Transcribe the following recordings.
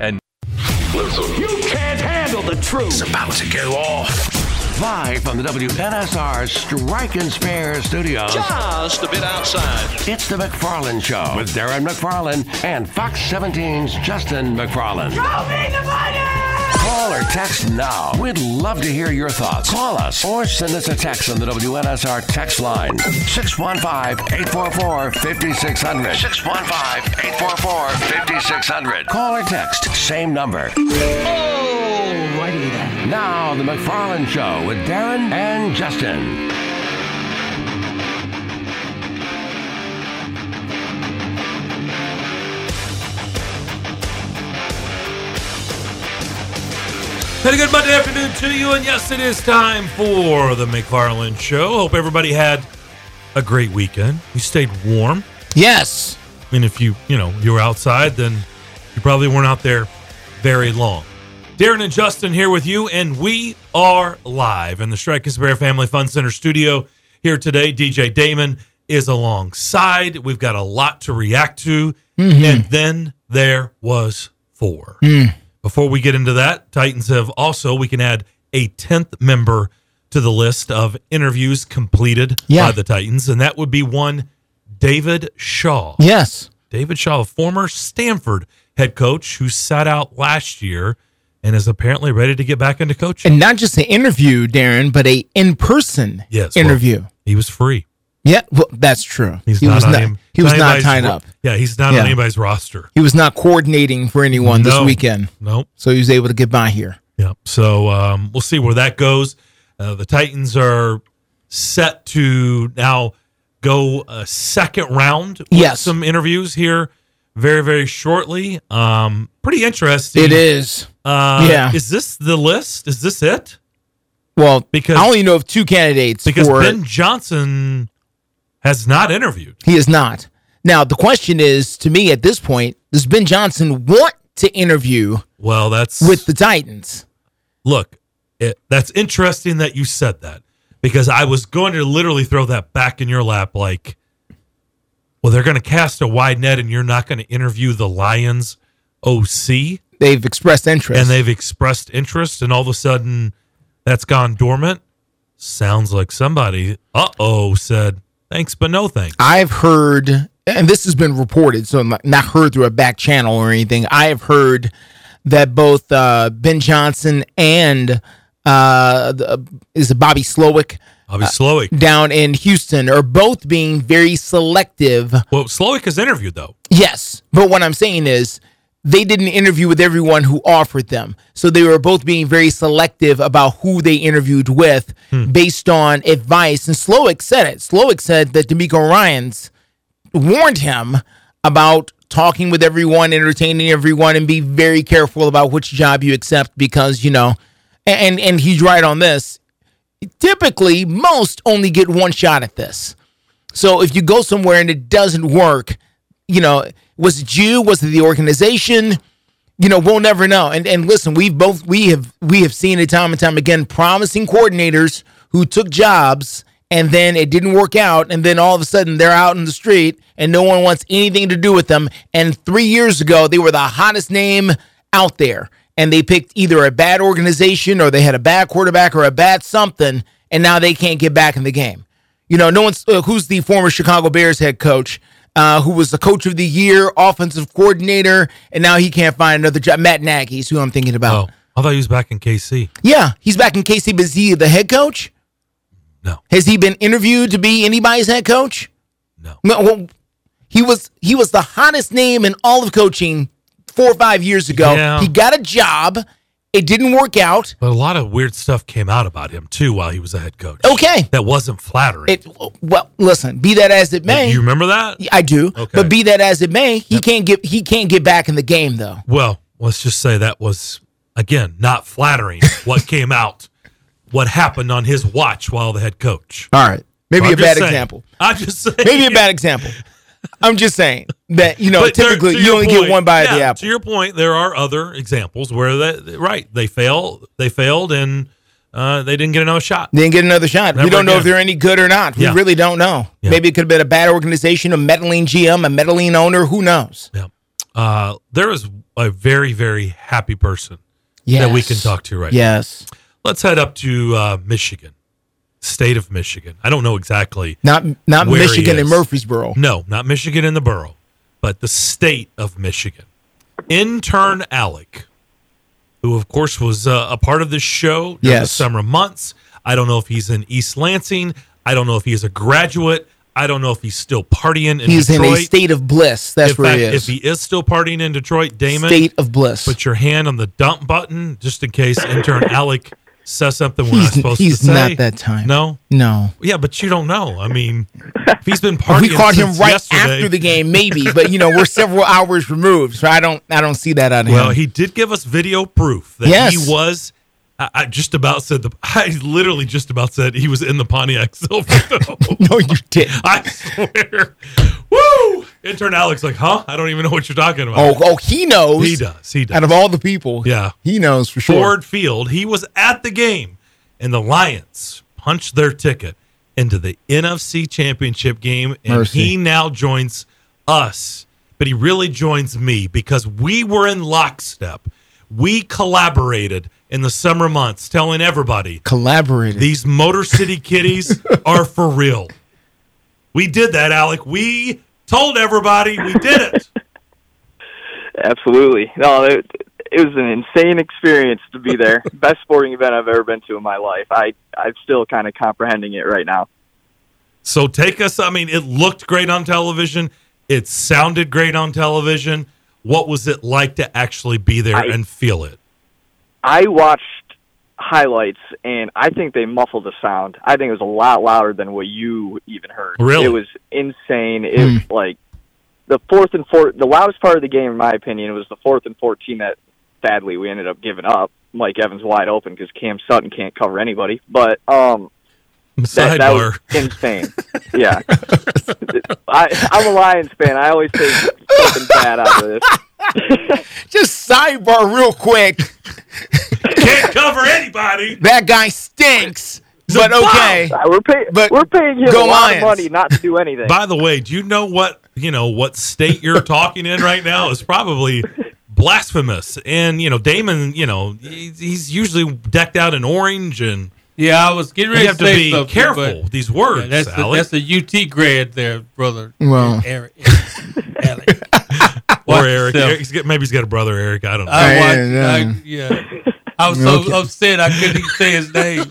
And listen, you can't handle the truth. It's about to go off. Live from the WNSR Strike and Spare Studios. Just a bit outside. It's the McFarland Show with Darren McFarland and Fox 17's Justin McFarland. Show me the money! Call or text now. We'd love to hear your thoughts. Call us or send us a text on the WNSR text line. 615-844-5600. 615-844-5600. Call or text. Same number. Now, the McFarland Show with Darren and Justin. Had a good Monday afternoon to you, and yes, it is time for the McFarland Show. Hope everybody had a great weekend. You stayed warm. Yes. I mean, if you were outside, then you probably weren't out there very long. Darren and Justin here with you, and we are live in the Strike and Spare Family Fun Center studio here today. DJ Damon is alongside. We've got a lot to react to, and then there was four. Before we get into that, Titans have also, we can add a 10th member to the list of interviews completed by the Titans, and that would be one David Shaw. Yes. David Shaw, a former Stanford head coach who sat out last year and is apparently ready to get back into coaching. And not just an interview, Darren, but a in-person interview. Well, he was free. Yeah, well, that's true. He was not tied up. Yeah, he's not on anybody's roster. He was not coordinating for anyone this weekend. Nope. So he was able to get by here. Yeah, so we'll see where that goes. The Titans are set to now go a second round with some interviews here very, very shortly. Pretty interesting. It is. Is this the list? Is this it? Well, because I only know of two candidates. Because Ben Johnson has not interviewed. He has not. Now, the question is, to me at this point, does Ben Johnson want to interview with the Titans? Look, that's interesting that you said that, because I was going to literally throw that back in your lap like, well, they're going to cast a wide net and you're not going to interview the Lions OC. They've expressed interest. And all of a sudden, that's gone dormant. Sounds like somebody, said, thanks, but no thanks. I've heard, and this has been reported, so I'm not heard through a back channel or anything. I have heard that both Ben Johnson and Bobby Slowick, down in Houston are both being very selective. Well, Slowick is interviewed, though. Yes, but what I'm saying is, they didn't interview with everyone who offered them. So they were both being very selective about who they interviewed with based on advice. And Slowick said it. Slowick said that D'Amico Ryans warned him about talking with everyone, entertaining everyone, and be very careful about which job you accept because, and he's right on this. Typically, most only get one shot at this. So if you go somewhere and it doesn't work, was it you? Was it the organization? We'll never know. And listen, we have seen it time and time again, promising coordinators who took jobs and then it didn't work out, and then all of a sudden they're out in the street and no one wants anything to do with them. And 3 years ago, they were the hottest name out there, and they picked either a bad organization or they had a bad quarterback or a bad something, and now they can't get back in the game. Who's the former Chicago Bears head coach? Who was the coach of the year, offensive coordinator, and now he can't find another job. Matt Nagy is who I'm thinking about. Oh, I thought he was back in KC. Yeah, he's back in KC, but is he the head coach? No. Has he been interviewed to be anybody's head coach? No. Well, he was the hottest name in all of coaching 4 or 5 years ago. Yeah. He got a job. It didn't work out. But a lot of weird stuff came out about him, too, while he was a head coach. Okay. That wasn't flattering. Listen, be that as it may. You remember that? I do. Okay. But be that as it may, he can't get back in the game, though. Well, let's just say that was, again, not flattering what came out, what happened on his watch while the head coach. All right. Maybe a bad example. I'm just saying that, typically you only get one bite of the apple. To your point, there are other examples where they failed, and they didn't get another shot. We don't know if they're any good or not. We really don't know. Yeah. Maybe it could have been a bad organization, a meddling GM, a meddling owner. Who knows? Yeah. There is a very, very happy person that we can talk to right now. Let's head up to Michigan, state of Michigan. I don't know exactly. Not Michigan in Murfreesboro. No, not Michigan in the borough, but the state of Michigan. Intern Alec, who, of course, was a part of this show during the summer months. I don't know if he's in East Lansing. I don't know if he's a graduate. I don't know if he's still partying in Detroit. He's in a state of bliss. That's where he is. If he is still partying in Detroit, Damon, state of bliss. Put your hand on the dump button just in case Intern Alec says something we're not supposed to say. He's not that time. No? No. Yeah, but you don't know. I mean, if he's been partying we caught him right after the game, maybe. But, you know, we're several hours removed, so I don't see that out of him. Well, he did give us video proof that he was... I literally just about said he was in the Pontiac Silverdome. No, you didn't. I swear. Woo! Intern Alec's like, huh? I don't even know what you're talking about. Oh, he knows. He does. Out of all the people, he knows for sure. Ford Field. He was at the game, and the Lions punched their ticket into the NFC Championship game, and he now joins us. But he really joins me because we were in lockstep. We collaborated in the summer months, telling everybody. Collaborated. These Motor City Kitties are for real. We did that, Alec. We told everybody we did it. Absolutely. No, it was an insane experience to be there. Best sporting event I've ever been to in my life. I'm still kind of comprehending it right now. So take us, I mean, it looked great on television. It sounded great on television. What was it like to actually be there and feel it? I watched highlights, and I think they muffled the sound. I think it was a lot louder than what you even heard. Really? It was insane. It was like the loudest part of the game, in my opinion, was the 4th and 14 that, sadly, we ended up giving up. Mike Evans wide open because Cam Sutton can't cover anybody. But that was insane. Yeah. I'm a Lions fan. I always take something bad out of this. Just sidebar real quick. Can't cover anybody. That guy stinks. But okay, we're paying him a lot of money not to do anything. By the way, do you know what state you're talking in right now is probably blasphemous? And Damon, he's usually decked out in orange and. Yeah, I was getting ready to say you have to be careful with these words, that's the UT grad there, brother. Well. Eric. Or Eric. Maybe he's got a brother, Eric. I don't know. I was so upset I couldn't even say his name.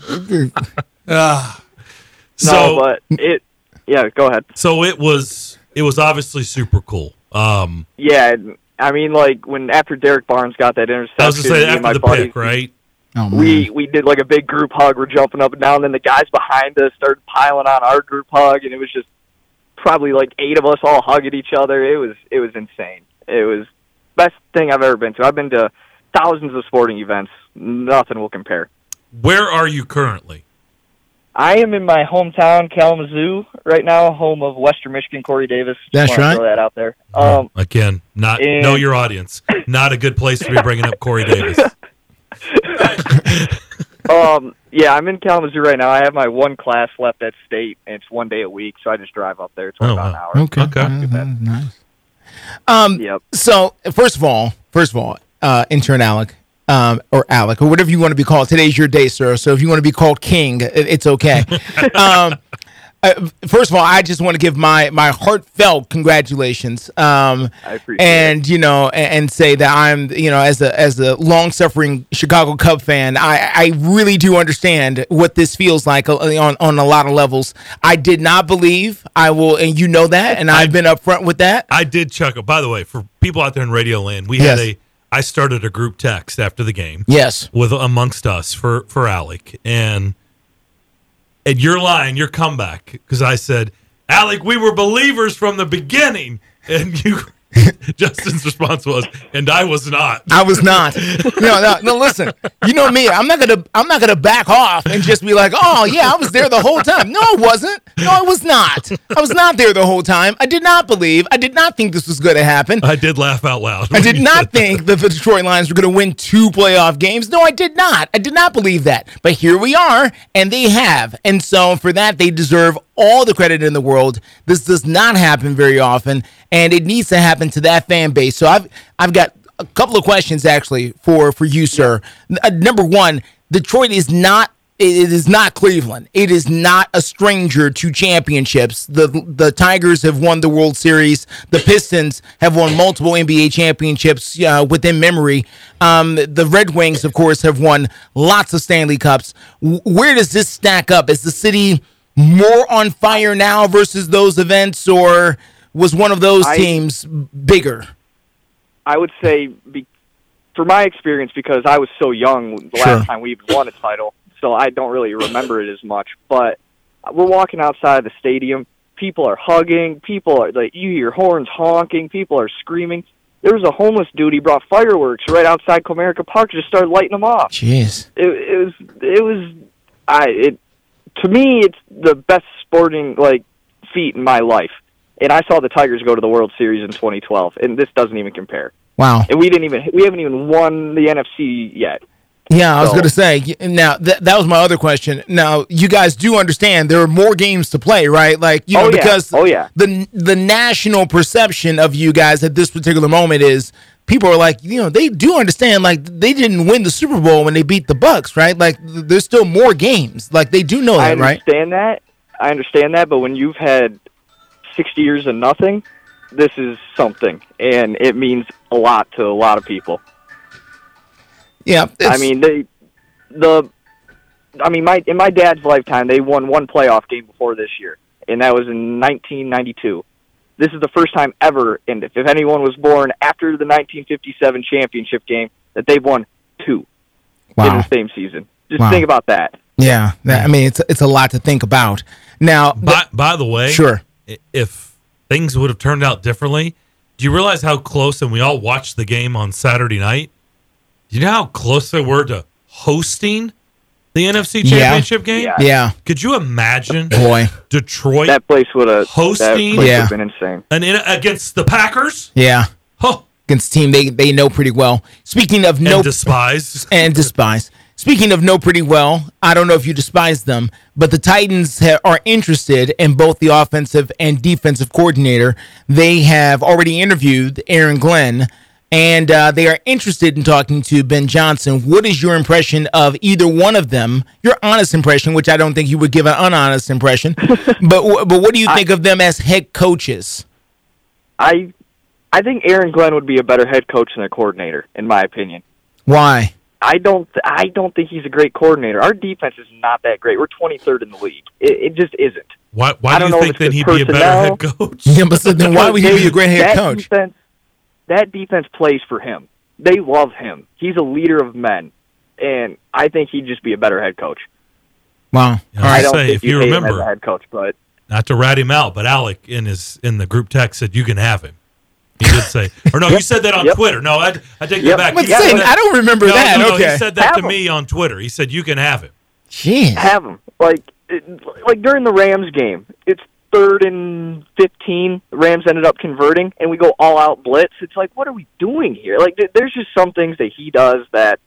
Go ahead. So it was obviously super cool. I mean, like, after Derek Barnes got that interception. I was going to say, after the pick, right? Oh, we did like a big group hug. We're jumping up and down, and then the guys behind us started piling on our group hug, and it was just probably like 8 of us all hugging each other. It was insane. It was best thing I've ever been to. I've been to thousands of sporting events. Nothing will compare. Where are you currently? I am in my hometown, Kalamazoo, right now, home of Western Michigan, Corey Davis. That's right. Throw that out there. Again, know your audience. Not a good place to be bringing up Corey Davis. I'm in Kalamazoo right now. I have my one class left at state, and it's one day a week, so I just drive up there. It's about an hour. Okay. Nice. Yep. So first of all, Intern Alec, or Alec, or whatever you want to be called. Today's your day, sir. So if you want to be called King, it's okay. First of all, I just want to give my heartfelt congratulations. I appreciate it. And say that I'm, as a long-suffering Chicago Cub fan, I really do understand what this feels like on a lot of levels. I did not believe I will, and you know that, and I've been upfront with that. I did chuckle. By the way, for people out there in Radio Land, we had I started a group text after the game. Yes. With amongst us for Alec, and your line, your comeback, because I said, Alec, we were believers from the beginning. And you, Justin's response was, and I was not. I was not. No, listen, you know me. I'm not gonna back off and just be like, oh yeah, I was there the whole time. No, I wasn't. No, I was not. I was not there the whole time. I did not believe. I did not think this was gonna happen. I did laugh out loud. I did not think that the Detroit Lions were gonna win 2 playoff games. No, I did not. I did not believe that. But here we are, and they have. And so for that, they deserve all the credit in the world. This does not happen very often, and it needs to happen to that fan base. So I've got a couple of questions actually for you, sir. Number one, Detroit is not. It is not Cleveland. It is not a stranger to championships. The Tigers have won the World Series. The Pistons have won multiple NBA championships within memory. The Red Wings, of course, have won lots of Stanley Cups. Where does this stack up? Is the city more on fire now versus those events, or was one of those teams bigger? I would say, from my experience, because I was so young the last time we even won a title, so I don't really remember it as much. But we're walking outside of the stadium. People are hugging. People are like, you hear horns honking. People are screaming. There was a homeless dude. He brought fireworks right outside Comerica Park. Just started lighting them off. Jeez. To me, it's the best sporting feat in my life. And I saw the Tigers go to the World Series in 2012, and this doesn't even compare. Wow. And we haven't even won the NFC yet. Yeah, I was going to say, now, that was my other question. Now, you guys do understand there are more games to play, right? Because the national perception of you guys at this particular moment is people are they do understand, they didn't win the Super Bowl when they beat the Bucks, right? There's still more games. They do know that, right? I understand that, but when you've had 60 years of nothing, this is something, and it means a lot to a lot of people. Yeah, in my dad's lifetime, they won one playoff game before this year, and that was in 1992. This is the first time ever, and if anyone was born after the 1957 championship game, that they've won two in the same season. Just think about that. Yeah, it's a lot to think about. Now, by the way, if things would have turned out differently, do you realize how close? And we all watched the game on Saturday night. Do you know how close they were to hosting the NFC Championship game? Yeah. Could you imagine Detroit? That place would have hosting been insane. And against the Packers? Yeah. Huh. Against a team they know pretty well. Speaking of despise. Speaking of know pretty well, I don't know if you despise them, but the Titans are interested in both the offensive and defensive coordinator. They have already interviewed Aaron Glenn, and they are interested in talking to Ben Johnson. What is your impression of either one of them? Your honest impression, which I don't think you would give an unhonest impression, but what do you think of them as head coaches? I think Aaron Glenn would be a better head coach than a coordinator, in my opinion. Why? I don't think he's a great coordinator. Our defense is not that great. We're 23rd in the league. It just isn't. Why do you think that he'd be a better head coach? Yeah, but so then why would he be a great head coach? That defense plays for him. They love him. He's a leader of men, and I think he'd just be a better head coach. Wow. Yeah, I don't think you remember him as a head coach, but not to rat him out, but Alec in the group text said you can have him. He did say, or no, you said that on Twitter. No, I take that back. I don't remember that. No, okay. He said that to me on Twitter. He said, you can have him. Jeez. Have him. Like during the Rams game, it's 3rd and 15. The Rams ended up converting, and we go all-out blitz. It's like, what are we doing here? There's just some things that he does that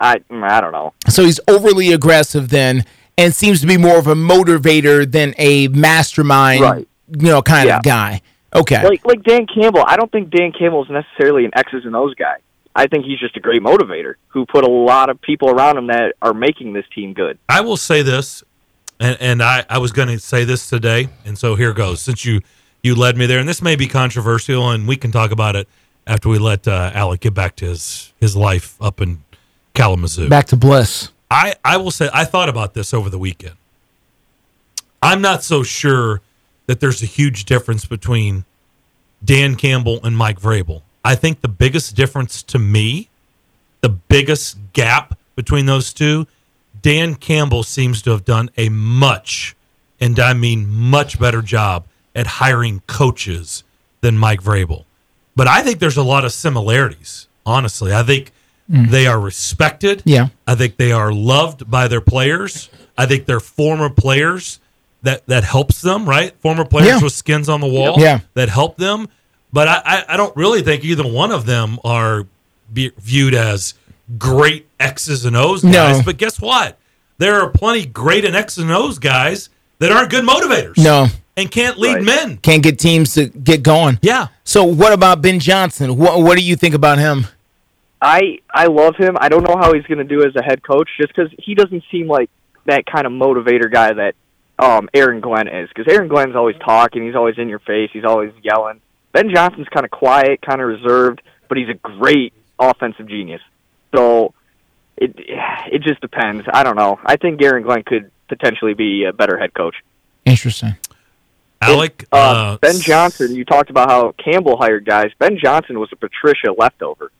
I don't know. So he's overly aggressive then and seems to be more of a motivator than a mastermind kind of guy. Okay. Like Dan Campbell. I don't think Dan Campbell is necessarily an X's and O's guy. I think he's just a great motivator who put a lot of people around him that are making this team good. I will say this, and I was going to say this today, and so here goes. Since you led me there, and this may be controversial, and we can talk about it after we let Alec get back to his life up in Kalamazoo. Back to bliss. I will say I thought about this over the weekend. I'm not so sure that there's a huge difference between Dan Campbell and Mike Vrabel. I think the biggest difference to me, the biggest gap between those two, Dan Campbell seems to have done a much, and I mean much better job at hiring coaches than Mike Vrabel. But I think there's a lot of similarities, honestly. I think they are respected. Yeah. I think they are loved by their players. I think they're former players. That helps them, right? Former players with skins on the wall that help them. But I don't really think either one of them are viewed as great X's and O's guys. But guess what? There are plenty great and X's and O's guys that aren't good motivators. No. And can't lead men. Can't get teams to get going. Yeah. So what about Ben Johnson? What do you think about him? I love him. I don't know how he's going to do as a head coach, just because he doesn't seem like that kind of motivator guy that Aaron Glenn is. Because Aaron Glenn's always talking, he's always in your face, he's always yelling. Ben Johnson's kind of quiet, kind of reserved, but he's a great offensive genius. So it just depends. I don't know. I think Aaron Glenn could potentially be a better head coach. Interesting. Alec? Ben Johnson, you talked about how Campbell hired guys. Ben Johnson was a Patricia leftover.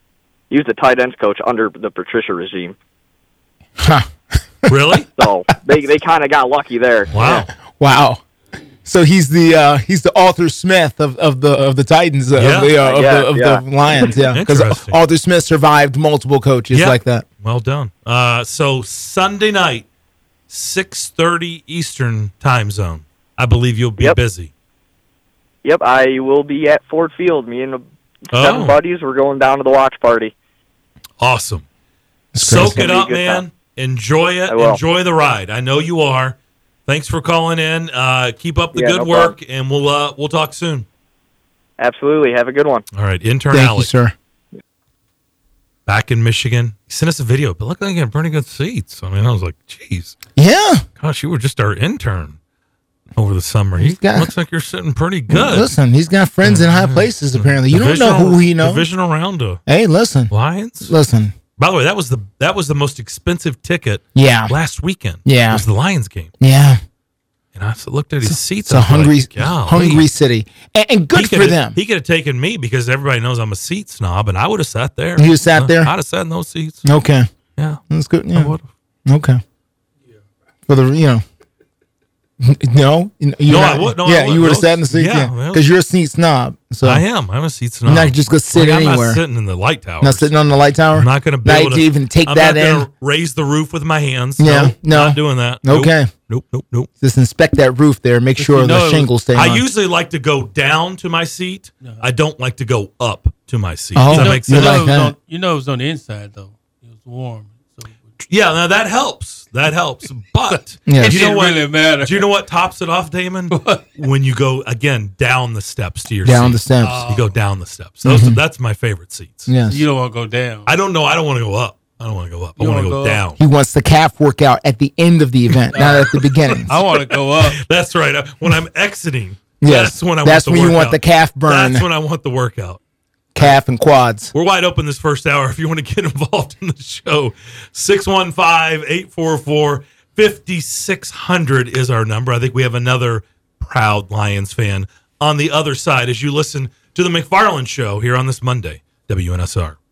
He was the tight ends coach under the Patricia regime. Huh. Really? So they kind of got lucky there. Wow. Yeah. Wow. So he's the Arthur Smith of the Titans, yeah. of the Lions, yeah. Because Arthur Smith survived multiple coaches like that. Well done. So Sunday night, 6:30 Eastern time zone. I believe you'll be busy. Yep, I will be at Ford Field. Me and the seven buddies, we're going down to the watch party. Awesome. Soak it up, man. Time. Enjoy it. Enjoy the ride. I know you are. Thanks for calling in. Keep up the good work, and we'll talk soon. Absolutely. Have a good one. All right, Intern Alec. Thank you, sir. Back in Michigan. He sent us a video, but looked like he had pretty good seats. I mean, I was like, geez. Yeah. Gosh, you were just our intern over the summer. He looks like you're sitting pretty good. Listen, he's got friends in high places, apparently. You don't know who he knows. Divisional round of Lions? Listen. By the way, that was the most expensive ticket last weekend. Yeah. It was the Lions game. Yeah. And I looked at his seats. It's a hungry city. And good for them. He could have taken me because everybody knows I'm a seat snob, and I would have sat there. You sat there? I'd have sat in those seats. Okay. Yeah. That's good. Yeah. I would have. Okay. Yeah. For the, I would. No, yeah, you would have sat in the seat. Yeah, because you're a seat snob. So I am. I'm a seat snob. You're not just going to sit anywhere. I'm not sitting in the light tower. Not sitting on the light tower. I'm not going to be able to even take that in. I'm not going to raise the roof with my hands. Yeah, no. Not doing that. Okay. Nope. Just inspect that roof there. Make sure the shingles stay on. I usually like to go down to my seat. No. I don't like to go up to my seat. Oh, that makes sense. It was on the inside, though. It was warm. Yeah, now that helps. But it doesn't really matter. Do you know what tops it off, Damon? When you go, again, down the steps to your seat. Down the steps. You go down the steps. That's my favorite seats. Yes. You don't want to go down. I don't know. I don't want to go up. I want to go down. He wants the calf workout at the end of the event, not at the beginning. I want to go up. That's right. When I'm exiting, that's when I want the workout. That's when you want the calf burn. That's when I want the workout. Calf and quads. We're wide open this first hour. If you want to get involved in the show, 615-844-5600 is our number. I think we have another proud Lions fan on the other side as you listen to the McFarland Show here on this Monday, WNSR.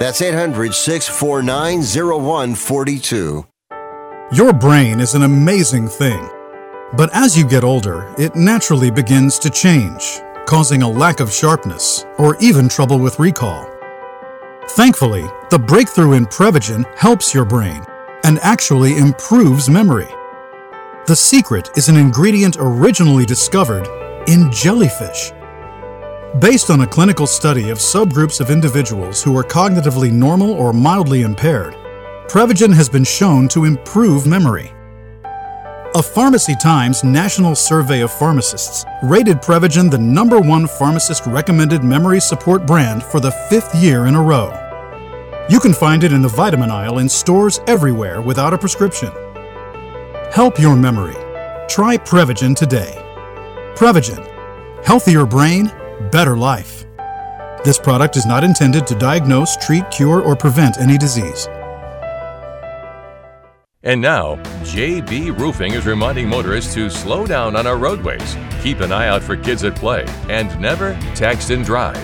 That's 800-649-0142. Your brain is an amazing thing, but as you get older, it naturally begins to change, causing a lack of sharpness or even trouble with recall. Thankfully, the breakthrough in Prevagen helps your brain and actually improves memory. The secret is an ingredient originally discovered in jellyfish. Based on a clinical study of subgroups of individuals who were cognitively normal or mildly impaired, Prevagen has been shown to improve memory. A Pharmacy Times national survey of pharmacists rated Prevagen the #1 pharmacist-recommended memory support brand for the 5th year in a row. You can find it in the vitamin aisle in stores everywhere without a prescription. Help your memory. Try Prevagen today. Prevagen. Healthier brain, better life. This product is not intended to diagnose, treat, cure, or prevent any disease. And now, JB Roofing is reminding motorists to slow down on our roadways, keep an eye out for kids at play, and never text and drive.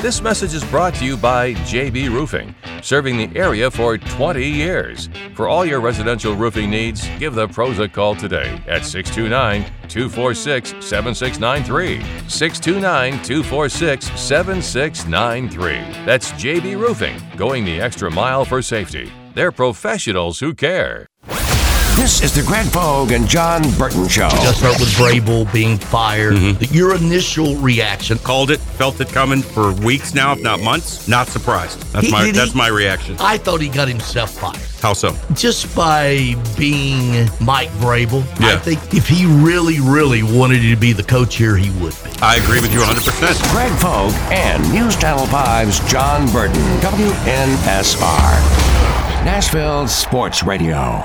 This message is brought to you by JB Roofing, serving the area for 20 years. For all your residential roofing needs, give the pros a call today at 629-246-7693. 629-246-7693. That's JB Roofing, going the extra mile for safety. They're professionals who care. This is the Greg Vogue and John Burton Show. Just start with Vrabel being fired. Mm-hmm. Your initial reaction. Called it, felt it coming for weeks now, if not months. Not surprised. That's my reaction. I thought he got himself fired. How so? Just by being Mike Vrabel. Yeah. I think if he really, really wanted to be the coach here, he would be. I agree with you 100%. Greg Vogue and News Channel 5's John Burton, WNSR, Nashville Sports Radio.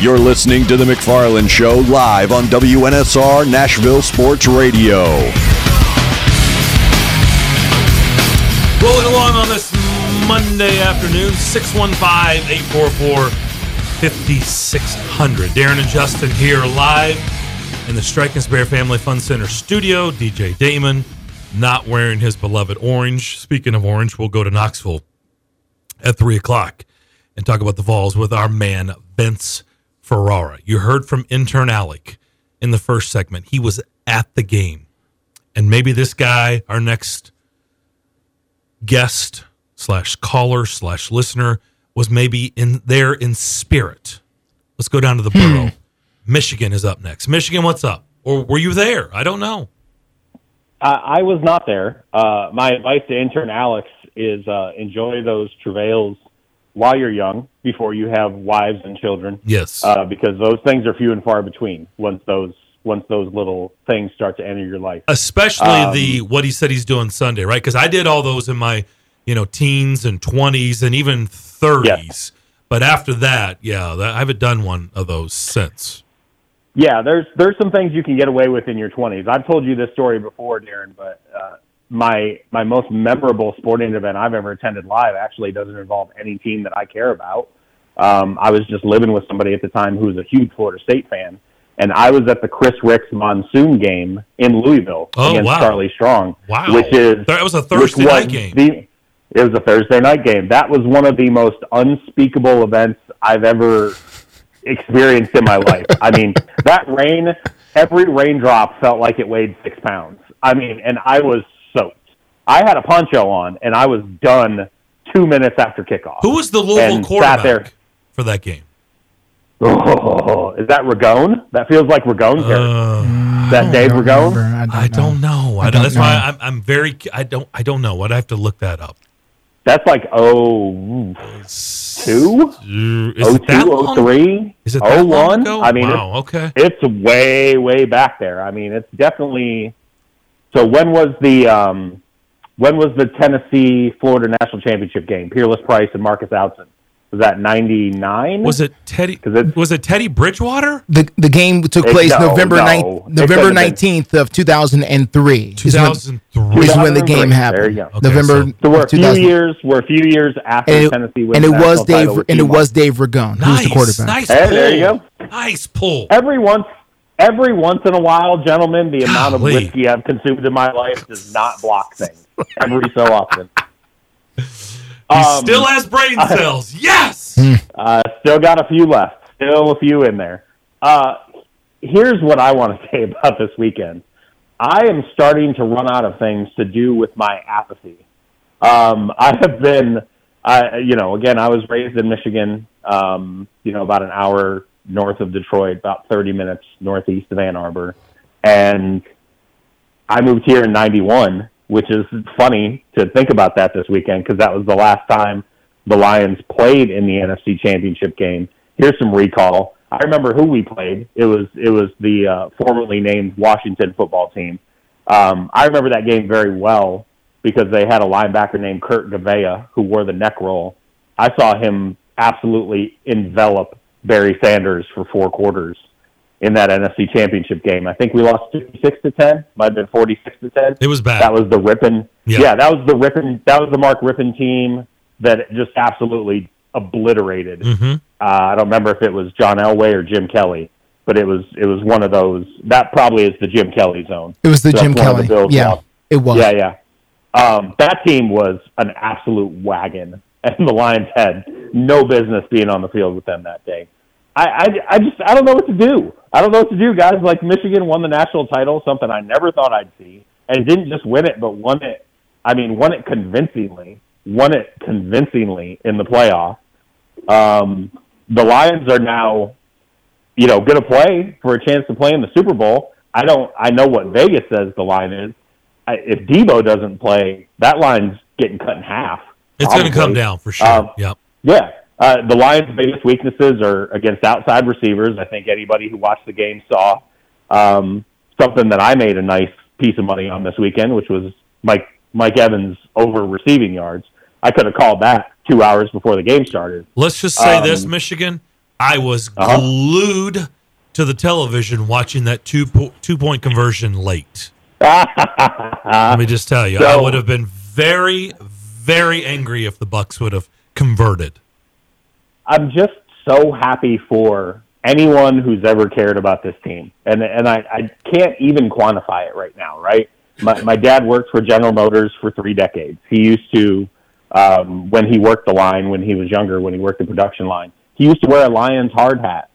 You're listening to The McFarland Show live on WNSR Nashville Sports Radio. Rolling along on this Monday afternoon, 615-844-5600. Darren and Justin here live in the Strike and Spare Family Fun Center studio. DJ Damon not wearing his beloved orange. Speaking of orange, we'll go to Knoxville at 3 o'clock and talk about the Vols with our man Vince Ferrara. You heard from Intern Alec in the first segment. He was at the game. And maybe this guy, our next guest / caller / listener, was maybe in there in spirit. Let's go down to the borough. Michigan is up next. Michigan, what's up? Or were you there? I don't know. I was not there. My advice to Intern Alex is enjoy those travails while you're young, before you have wives and children. Yes. Because those things are few and far between once those little things start to enter your life. Especially what he said he's doing Sunday, right? Because I did all those in my teens and 20s and even 30s. Yes. But after that, I haven't done one of those since. Yeah, there's some things you can get away with in your 20s. I've told you this story before, Darren, but my most memorable sporting event I've ever attended live actually doesn't involve any team that I care about. I was just living with somebody at the time who was a huge Florida State fan, and I was at the Chris Ricks Monsoon game in Louisville against Charlie Strong. Wow. That was a Thursday night game. It was a Thursday night game. That was one of the most unspeakable events I've ever experienced in my life. I mean, that rain, every raindrop felt like it weighed 6 pounds. I mean, and I was soaked. I had a poncho on, and I was done 2 minutes after kickoff. Who was the Louisville quarterback for that game? Oh, is that Ragone? That feels like Ragone here. Dave Ragone? I don't know. That's why I'm very. I don't know. I'd have to look that up. That's like 02? Is it that long? 03? Is it that long ago? I mean, wow, it's way, way back there. I mean, it's definitely. So when was the Tennessee Florida National Championship game? Peerless Price and Marcus Outson. Was that 99? Was it Teddy? Bridgewater? The game took place November 19th of 2003. 2003 is when the game happened. There you go. Okay, November. So we're a few years after Tennessee wins. And it was Dave Ragone, who was the quarterback. Nice pull. There you go. Nice pull. Every once in a while, gentlemen, the amount of whiskey I've consumed in my life does not block things every so often. He still has brain cells. Yes! Still got a few left. Still a few in there. Here's what I want to say about this weekend. I am starting to run out of things to do with my apathy. I have been, again, I was raised in Michigan, about an hour north of Detroit, about 30 minutes northeast of Ann Arbor. And I moved here in 91, which is funny to think about that this weekend because that was the last time the Lions played in the NFC Championship game. Here's some recall. I remember who we played. It was the formerly named Washington football team. I remember that game very well because they had a linebacker named Kurt Gavea who wore the neck roll. I saw him absolutely envelop Barry Sanders for four quarters in that NFC Championship game. I think we lost 56-10. Might have been 46-10. It was bad. That was the Rippin. Yeah, that was the Mark Rippin team that just absolutely obliterated. Mm-hmm. I don't remember if it was John Elway or Jim Kelly, but it was one of those. That probably is the Jim Kelly zone. It was the Jim Kelly. It was. Yeah. That team was an absolute wagon, and the Lions had no business being on the field with them that day. I don't know what to do. I don't know what to do, guys. Like, Michigan won the national title, something I never thought I'd see, and didn't just win it, but won it convincingly in the playoff. The Lions are now, going to play for a chance to play in the Super Bowl. I know what Vegas says the line is. If Debo doesn't play, that line's getting cut in half. It's going to come down for sure. Yeah. The Lions' biggest weaknesses are against outside receivers. I think anybody who watched the game saw something that I made a nice piece of money on this weekend, which was Mike Evans over receiving yards. I could have called that 2 hours before the game started. Let's just say this, Michigan. I was glued to the television watching that two-point conversion late. Let me just tell you, I would have been very, very angry if the Bucks would have converted. I'm just so happy for anyone who's ever cared about this team. And I can't even quantify it right now, right? My dad worked for General Motors for 3 decades. He used to, when he worked the line, when he was younger, when he worked the production line, he used to wear a Lions hard hat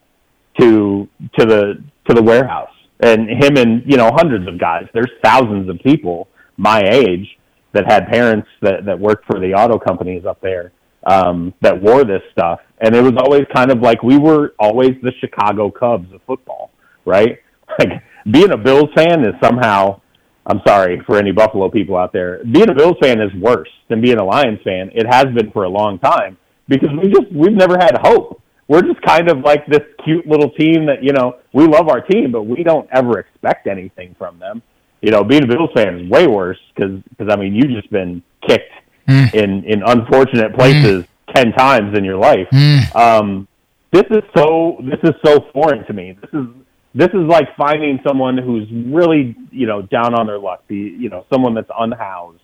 to the warehouse. And him and, hundreds of guys, there's thousands of people my age that had parents that worked for the auto companies up there that wore this stuff. And it was always kind of like we were always the Chicago Cubs of football, right? Like, being a Bills fan is somehow, I'm sorry for any Buffalo people out there, being a Bills fan is worse than being a Lions fan. It has been for a long time because we've never had hope. We're just kind of like this cute little team that, we love our team, but we don't ever expect anything from them. Being a Bills fan is way worse because I mean, you've just been kicked in unfortunate places 10 times in your life. This is so foreign to me. This is like finding someone who's really, down on their luck, someone that's unhoused,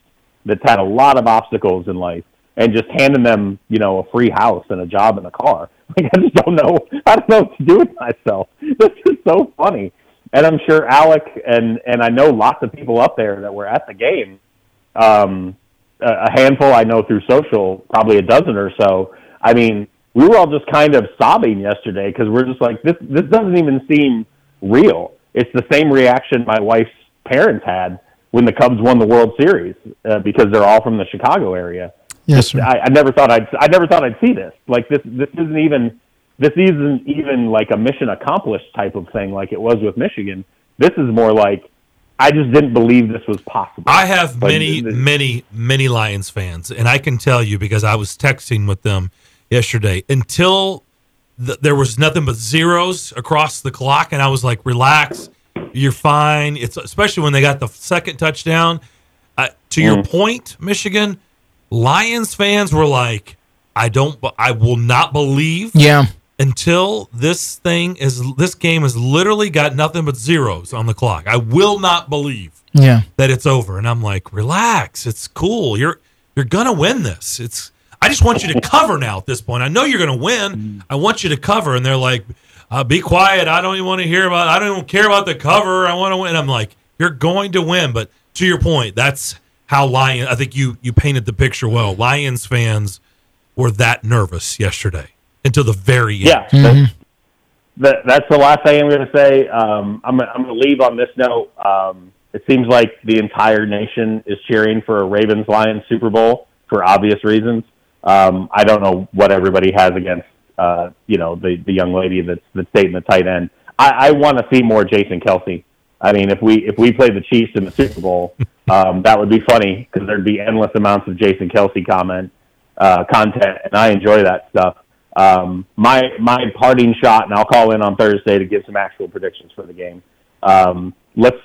that's had a lot of obstacles in life, and just handing them, a free house and a job and a car. Like, I just don't know. I don't know what to do with myself. This is so funny. And I'm sure Alec and I know lots of people up there that were at the game. A handful I know through social, probably a dozen or so. I mean, we were all just kind of sobbing yesterday because we're just like, this doesn't even seem real. It's the same reaction my wife's parents had when the Cubs won the World Series because they're all from the Chicago area. Yes, sir. I never thought I'd see this. Like, this isn't even like a mission accomplished type of thing like it was with Michigan. This is more like, I just didn't believe this was possible. I have many Lions fans, and I can tell you because I was texting with them yesterday until there was nothing but zeros across the clock, and I was like, relax, you're fine. It's especially when they got the second touchdown. To your point, Michigan, Lions fans were like, I will not believe until this game has literally got nothing but zeros on the clock. I will not believe that it's over. And I'm like, relax, it's cool. You're gonna win this. I just want you to cover now at this point. I know you're gonna win. I want you to cover. And they're like, be quiet. I don't even want to hear about it. I don't even care about the cover. I want to win. I'm like, you're going to win. But to your point, that's how Lions, I think you painted the picture well. Lions fans were that nervous yesterday until the very end. Yeah, that's the last thing I'm going to say. I'm going to leave on this note. It seems like the entire nation is cheering for a Ravens-Lions Super Bowl for obvious reasons. I don't know what everybody has against the young lady that's dating the tight end. I want to see more Jason Kelce. I mean, if we played the Chiefs in the Super Bowl, that would be funny because there'd be endless amounts of Jason Kelsey content, and I enjoy that stuff. My parting shot, and I'll call in on Thursday to give some actual predictions for the game. Let's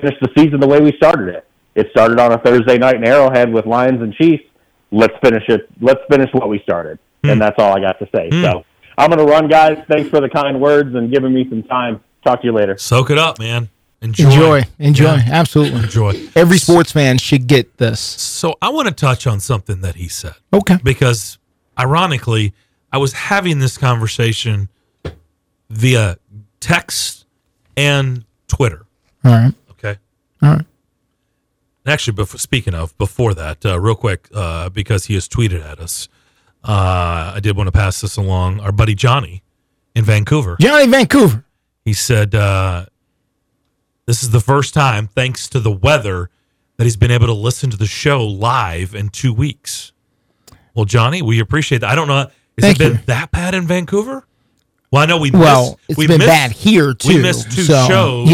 finish the season the way we started it. It started on a Thursday night in Arrowhead with Lions and Chiefs. Let's finish it. Let's finish what we started, and that's all I got to say. So I'm gonna run, guys. Thanks for the kind words and giving me some time. Talk to you later. Soak it up, man. Enjoy. Yeah. Absolutely. Enjoy. Every sports fan should get this. So I want to touch on something that he said. Okay. Because, ironically, I was having this conversation via text and Twitter. All right. Okay. All right. Actually, before that, real quick, because he has tweeted at us, I did want to pass this along. Our buddy Johnny in Vancouver. He said... this is the first time, thanks to the weather, that he's been able to listen to the show live in 2 weeks. Well, Johnny, we appreciate that. I don't know. Has it been that bad in Vancouver? Well, I know it's been bad here, too. We missed two shows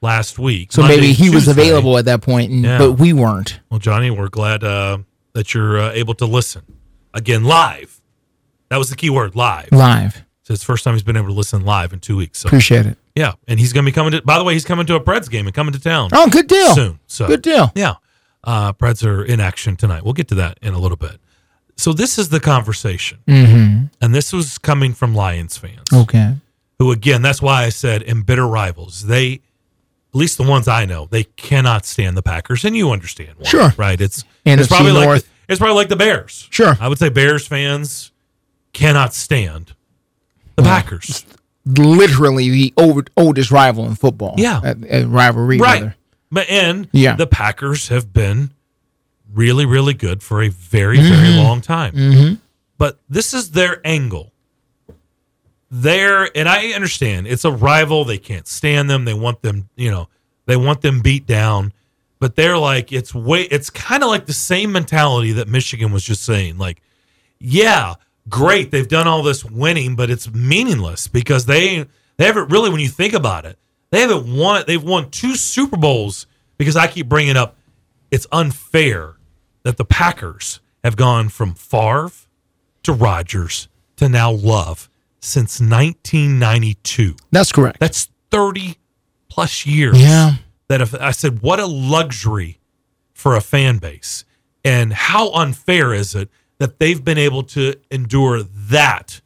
last week. So Monday, maybe he was available at that point, but we weren't. Well, Johnny, we're glad that you're able to listen. Again, live. That was the key word, live. Live. So it's the first time he's been able to listen live in 2 weeks. So. Appreciate it. Yeah, and he's going to be coming to... By the way, he's coming to a Preds game and coming to town. Oh, good deal. Soon. So, good deal. Yeah. Preds are in action tonight. We'll get to that in a little bit. So this is the conversation. Mm-hmm. And this was coming from Lions fans. Okay. Who, again, that's why I said embitter rivals. They, at least the ones I know, they cannot stand the Packers. And you understand why. Sure. Right? It's probably North. It's probably like the Bears. Sure. I would say Bears fans cannot stand... the Packers. Literally the oldest rival in football. Yeah. Rivalry. Right. Rather. And the Packers have been really, really good for a very, very long time. Mm-hmm. But this is their angle. And I understand, it's a rival. They can't stand them. They want them, they want them beat down. But they're like, it's kind of like the same mentality that Michigan was just saying. Like, yeah, great, they've done all this winning, but it's meaningless because they haven't really, when you think about it, they haven't won it. They've won 2 Super Bowls because I keep bringing up it's unfair that the Packers have gone from Favre to Rodgers to now Love since 1992. That's correct. That's 30-plus years. Yeah. I said, what a luxury for a fan base. And how unfair is it that they've been able to endure that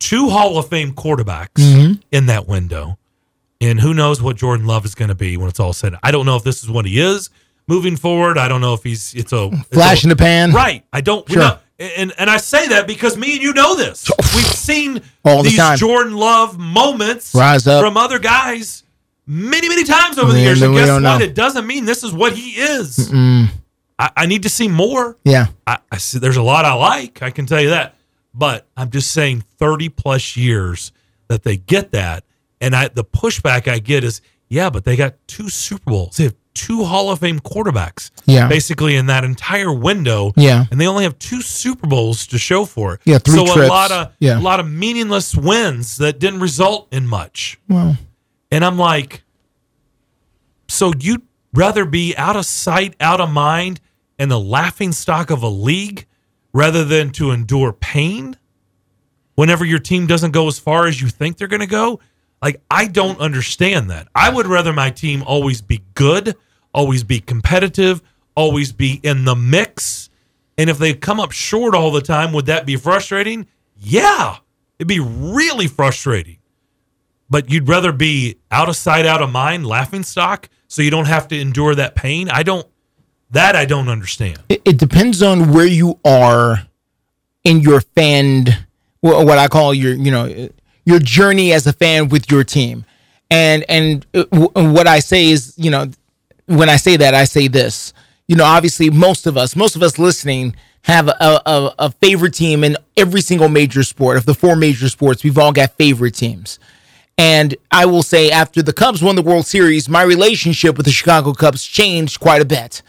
2 Hall of Fame quarterbacks in that window. And who knows what Jordan Love is going to be when it's all said. I don't know if this is what he is moving forward. I don't know if it's a flash in the pan. Right. I don't. Sure. And I say that because me and you know this. We've seen all these Jordan Love moments rise up from other guys many, many times over the years. And guess what? It doesn't mean this is what he is. Mm-mm. I need to see more. Yeah. I see there's a lot I like, I can tell you that. But I'm just saying 30-plus years that they get that. And the pushback I get is, but they got 2 Super Bowls. They have 2 Hall of Fame quarterbacks basically in that entire window. Yeah. And they only have 2 Super Bowls to show for it. Yeah, 3 trips. So a lot of meaningless wins that didn't result in much. Well. And I'm like, so you'd rather be out of sight, out of mind, and the laughingstock of a league rather than to endure pain whenever your team doesn't go as far as you think they're going to go? Like, I don't understand that. I would rather my team always be good, always be competitive, always be in the mix. And if they come up short all the time, would that be frustrating? Yeah, it'd be really frustrating. But you'd rather be out of sight, out of mind, laughingstock, so you don't have to endure that pain? I don't understand. It depends on where you are in your fan, what I call your journey as a fan with your team. And what I say is, when I say that, I say this. Obviously, most of us listening have a favorite team in every single major sport. Of the 4 major sports, we've all got favorite teams. And I will say, after the Cubs won the World Series, my relationship with the Chicago Cubs changed quite a bit.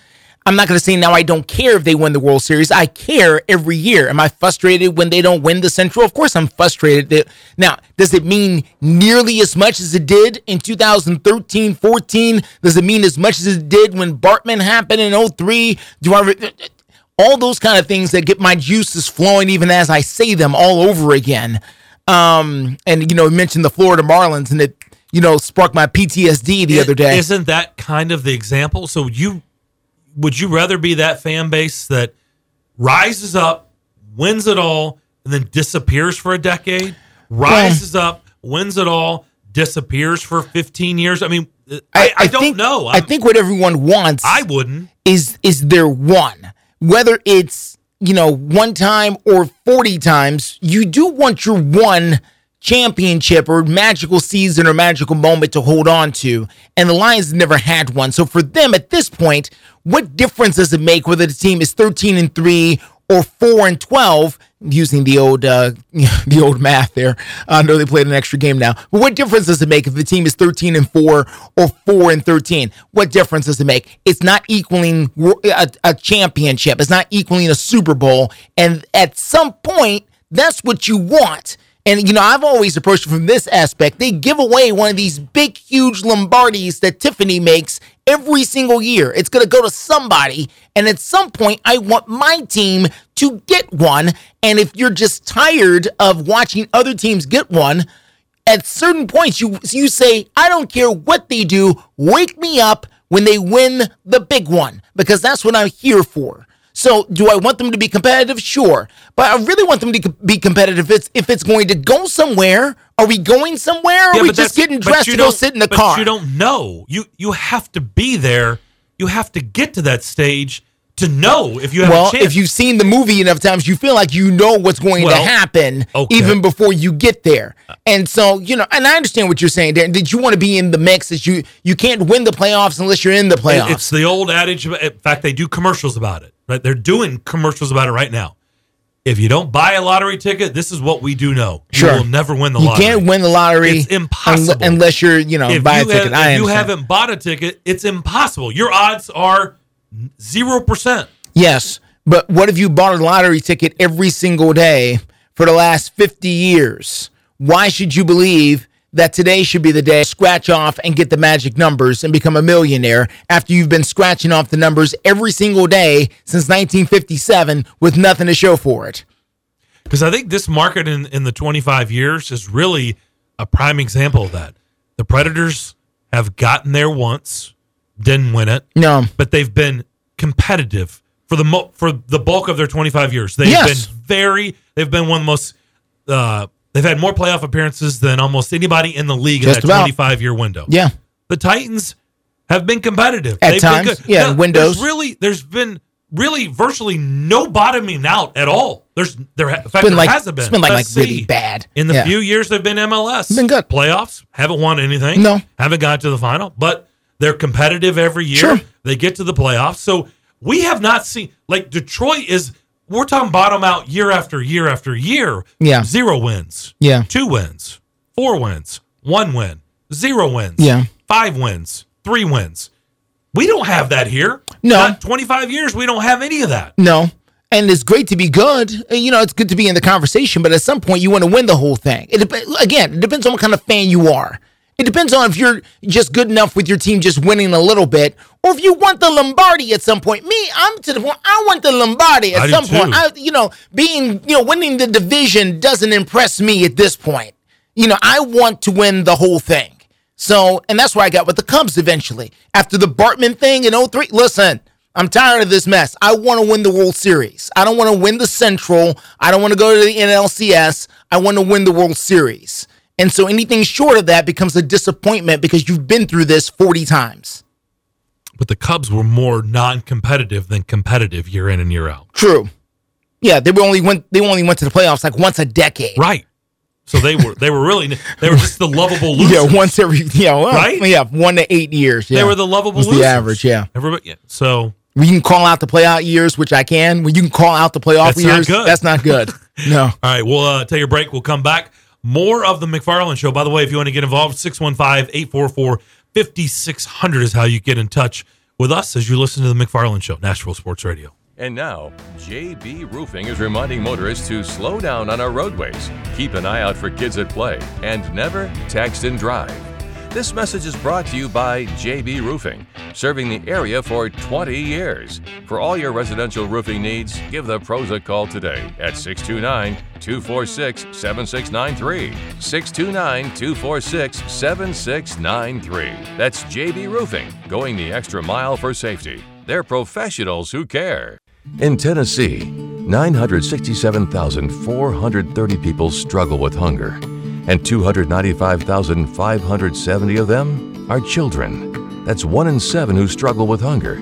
I'm not going to say now I don't care if they win the World Series. I care every year. Am I frustrated when they don't win the Central? Of course I'm frustrated. Now, does it mean nearly as much as it did in 2013-14? Does it mean as much as it did when Bartman happened in 03? All those kind of things that get my juices flowing even as I say them all over again. And, you know, mentioned the Florida Marlins, and it, you know, sparked my PTSD the other day. Isn't that kind of the example? So would you rather be that fan base that rises up, wins it all, and then disappears for a decade? Rises up, wins it all, disappears for 15 years? I mean, I don't know. I think what everyone wants is their one. Whether it's, you know, one time or 40 times, you do want your one championship or magical season or magical moment to hold on to, and the Lions never had one. So for them at this point, what difference does it make whether the team is 13-3 or 4-12? Using the old math there, I know they played an extra game now. But what difference does it make if the team is 13-4 or 4-13? What difference does it make? It's not equaling a championship. It's not equaling a Super Bowl. And at some point, that's what you want. And, you know, I've always approached it from this aspect. They give away one of these big, huge Lombardis that Tiffany makes every single year. It's going to go to somebody. And at some point, I want my team to get one. And if you're just tired of watching other teams get one, at certain points, you say, I don't care what they do. Wake me up when they win the big one, because that's what I'm here for. So do I want them to be competitive? Sure. But I really want them to be competitive if it's going to go somewhere. Are we going somewhere? Or are we just getting dressed to go sit in the car? But you don't know. You have to be there. You have to get to that stage to know if you have a chance. Well, if you've seen the movie enough times, you feel like you know what's going to happen even before you get there. And so, you know, and I understand what you're saying, Darren. Did you want to be in the mix? That you can't win the playoffs unless you're in the playoffs. It's the old adage. In fact, they do commercials about it. Right, they're doing commercials about it right now. If you don't buy a lottery ticket, this is what we do know. Sure. You will never win the lottery. You can't win the lottery. It's impossible. Unless you're, you know, buy a ticket. If you haven't bought a ticket, it's impossible. Your odds are 0%. Yes, but what if you bought a lottery ticket every single day for the last 50 years? Why should you believe that today should be the day to scratch off and get the magic numbers and become a millionaire after you've been scratching off the numbers every single day since 1957 with nothing to show for it? Because I think this market in the 25 years is really a prime example of that. The Predators have gotten there once, didn't win it. No. But they've been competitive for the bulk of their 25 years. They've been one of the most... They've had more playoff appearances than almost anybody in the league in that 25-year window. Yeah. The Titans have been competitive. At times, yeah, now, windows. There's been virtually no bottoming out at all. There hasn't been. It's been really bad. In the few years they've been MLS. It's been good. Playoffs, haven't won anything. No. Haven't got to the final, but they're competitive every year. Sure. They get to the playoffs. So we have not seen, like Detroit is... We're talking bottom out year after year after year. Yeah. 0 wins. Yeah. 2 wins. 4 wins. 1 win. 0 wins. Yeah. 5 wins. 3 wins. We don't have that here. No. Not 25 years, we don't have any of that. No. And it's great to be good. You know, it's good to be in the conversation, but at some point you want to win the whole thing. It depends on what kind of fan you are. It depends on if you're just good enough with your team just winning a little bit, or if you want the Lombardi at some point. Me, I'm to the point, I want the Lombardi at some point. Winning the division doesn't impress me at this point. You know, I want to win the whole thing. So, and that's where I got with the Cubs eventually. After the Bartman thing in 03, listen, I'm tired of this mess. I want to win the World Series. I don't want to win the Central. I don't want to go to the NLCS. I want to win the World Series. And so anything short of that becomes a disappointment because you've been through this 40 times. But the Cubs were more non-competitive than competitive year in and year out. True. Yeah, they only went to the playoffs like once a decade. Right. So they were just the lovable losers. Yeah, once every right? Yeah, 1 to 8 years. Yeah. They were the lovable losers. The average, yeah. Everybody. Yeah. So we can call out the playoff years, which I can. When you can call out the playoff years, that's not good. No. All right, we'll take a break. We'll come back. More of the McFarland Show. By the way, if you want to get involved, 615-844-5600 is how you get in touch with us as you listen to The McFarland Show, Nashville Sports Radio. And now, JB Roofing is reminding motorists to slow down on our roadways, keep an eye out for kids at play, and never text and drive. This message is brought to you by JB Roofing, serving the area for 20 years. For all your residential roofing needs, give the pros a call today at 629-246-7693. 629-246-7693. That's JB Roofing, going the extra mile for safety. They're professionals who care. In Tennessee, 967,430 people struggle with hunger, and 295,570 of them are children. That's 1 in 7 who struggle with hunger,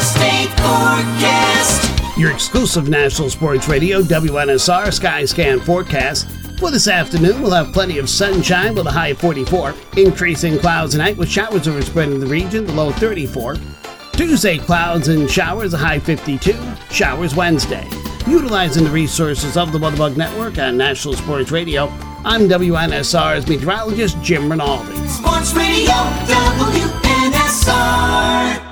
State Forecast. Your exclusive National Sports Radio WNSR Skyscan forecast. For this afternoon, we'll have plenty of sunshine with a high of 44. Increasing clouds tonight with showers overspreading the region, the low 34. Tuesday, clouds and showers, a high 52. Showers Wednesday. Utilizing the resources of the Weatherbug Network on National Sports Radio, I'm WNSR's meteorologist Jim Rinaldi. Sports Radio WNSR.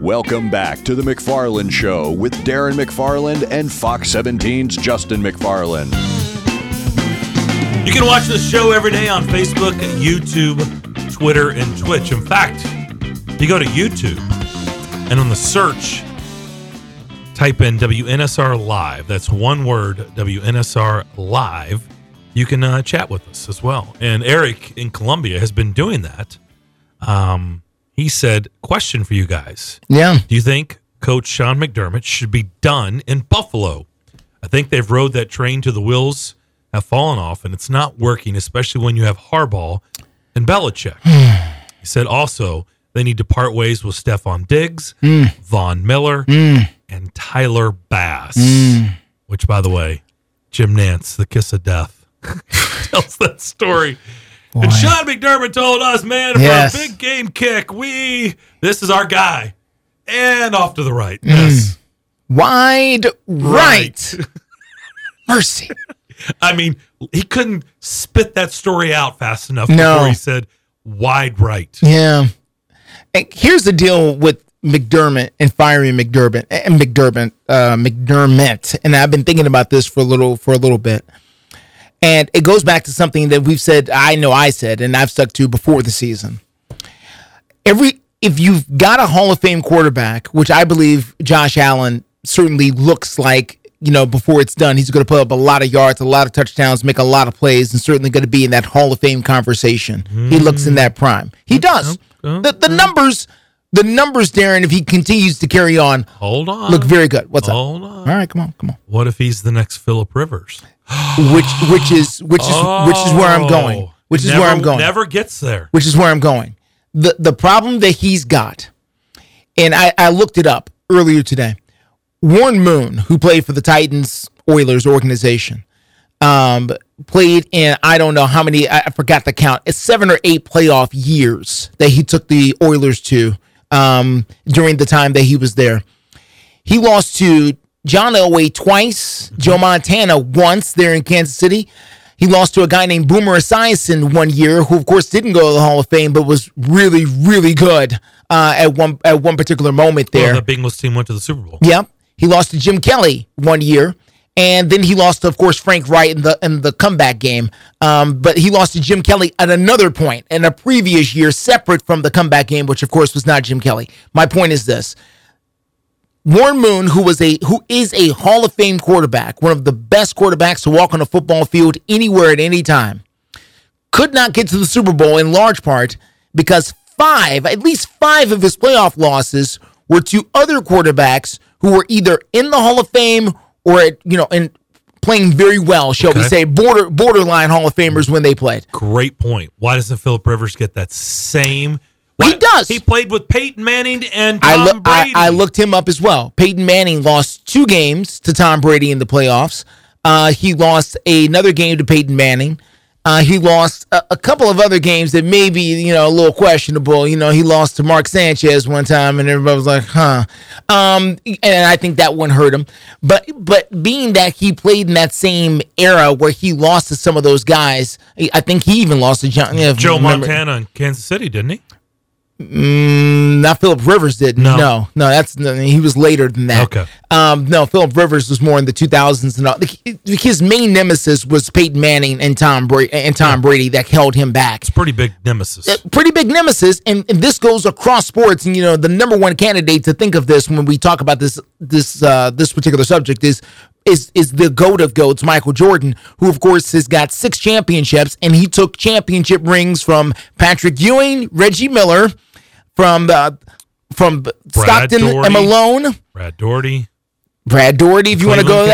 Welcome back to The McFarland Show with Darren McFarland and Fox 17's Justin McFarland. You can watch this show every day on Facebook, YouTube, Twitter, and Twitch. In fact, you go to YouTube and on the search, type in WNSR Live. That's one word, WNSR Live. You can chat with us as well. And Eric in Columbia has been doing that. He said, question for you guys. Yeah. Do you think Coach Sean McDermott should be done in Buffalo? I think they've rode that train till the wheels have fallen off, and it's not working, especially when you have Harbaugh and Belichick. He said also they need to part ways with Stephon Diggs, Von Miller, and Tyler Bass, which, by the way, Jim Nantz, the kiss of death, tells that story. Boy. And Sean McDermott told us, man, for a big game kick, this is our guy. And off to the right. Yes. Wide right. Mercy. I mean, he couldn't spit that story out fast enough before he said wide right. Yeah. And here's the deal with McDermott and firing McDermott. And I've been thinking about this for a little bit. And it goes back to something that we've said, and I've stuck to before the season. If you've got a Hall of Fame quarterback, which I believe Josh Allen certainly looks like, you know, before it's done, he's going to put up a lot of yards, a lot of touchdowns, make a lot of plays, and certainly going to be in that Hall of Fame conversation. He looks in that prime. He does. The numbers, Darren, if he continues to carry on, look very good. What's up? All right, come on. What if he's the next Phillip Rivers? which is where I'm going. Never gets there. Which is where I'm going. The problem that he's got, and I looked it up earlier today. Warren Moon, who played for the Titans Oilers organization, played in, I don't know how many, I forgot the count, it's 7 or 8 playoff years that he took the Oilers to during the time that he was there. He lost to John Elway twice, Joe Montana once there in Kansas City. He lost to a guy named Boomer Esiason one year, who of course didn't go to the Hall of Fame, but was really, really good at one particular moment there. Well, that Bengals team went to the Super Bowl. Yep. He lost to Jim Kelly one year, and then he lost to, of course, Frank Wright in the comeback game. But he lost to Jim Kelly at another point in a previous year, separate from the comeback game, which of course was not Jim Kelly. My point is this. Warren Moon, who is a Hall of Fame quarterback, one of the best quarterbacks to walk on a football field anywhere at any time, could not get to the Super Bowl in large part because at least five of his playoff losses were to other quarterbacks who were either in the Hall of Fame or and playing very well, shall we say, borderline Hall of Famers when they played. Great point. Why doesn't Phillip Rivers get that same? He does. He played with Peyton Manning and Tom Brady. I looked him up as well. Peyton Manning lost 2 games to Tom Brady in the playoffs. He lost another game to Peyton Manning. He lost a couple of other games that may be a little questionable. He lost to Mark Sanchez one time, and everybody was like, huh. And I think that one hurt him. But being that he played in that same era where he lost to some of those guys, I think he even lost to Joe Montana in Kansas City, didn't he? Not Phillip Rivers didn't. No, he was later than that. Okay. No, Phillip Rivers was more in the 2000s and all. His main nemesis was Peyton Manning and Tom Brady that held him back. It's a pretty big nemesis. And this goes across sports. And the number one candidate to think of this when we talk about this particular subject is the GOAT of GOATs, Michael Jordan, who, of course, has got 6 championships, and he took championship rings from Patrick Ewing, Reggie Miller, from Stockton Doherty, and Malone. Brad Doherty, if you want to go to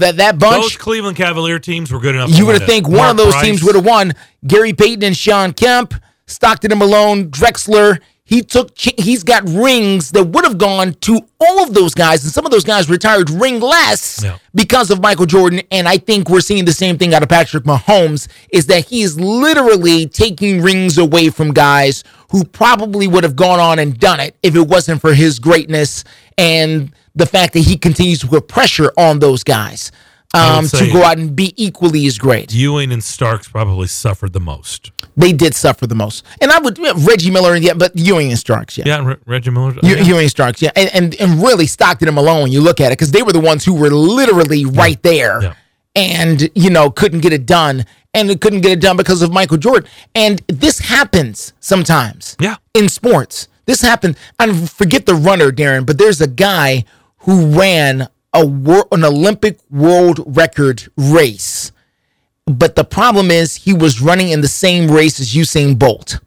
that, that bunch. Those Cleveland Cavalier teams were good enough. You would think one of those teams would have won. Gary Payton and Sean Kemp, Stockton and Malone, Drexler. He's got rings that would have gone to all of those guys, and some of those guys retired ringless because of Michael Jordan. And I think we're seeing the same thing out of Patrick Mahomes, is that he is literally taking rings away from guys who probably would have gone on and done it if it wasn't for his greatness and the fact that he continues to put pressure on those guys to go out and be equally as great. Ewing and Starks probably suffered the most. They did suffer the most. And I would Reggie Miller, but Ewing and Starks, Reggie Miller. Ewing and Starks, And really Stockton and Malone, you look at it, because they were the ones who were literally right there and, couldn't get it done. And they couldn't get it done because of Michael Jordan. And this happens sometimes in sports. This happened. I forget the runner, Darren, but there's a guy who ran an Olympic world record race. But the problem is he was running in the same race as Usain Bolt.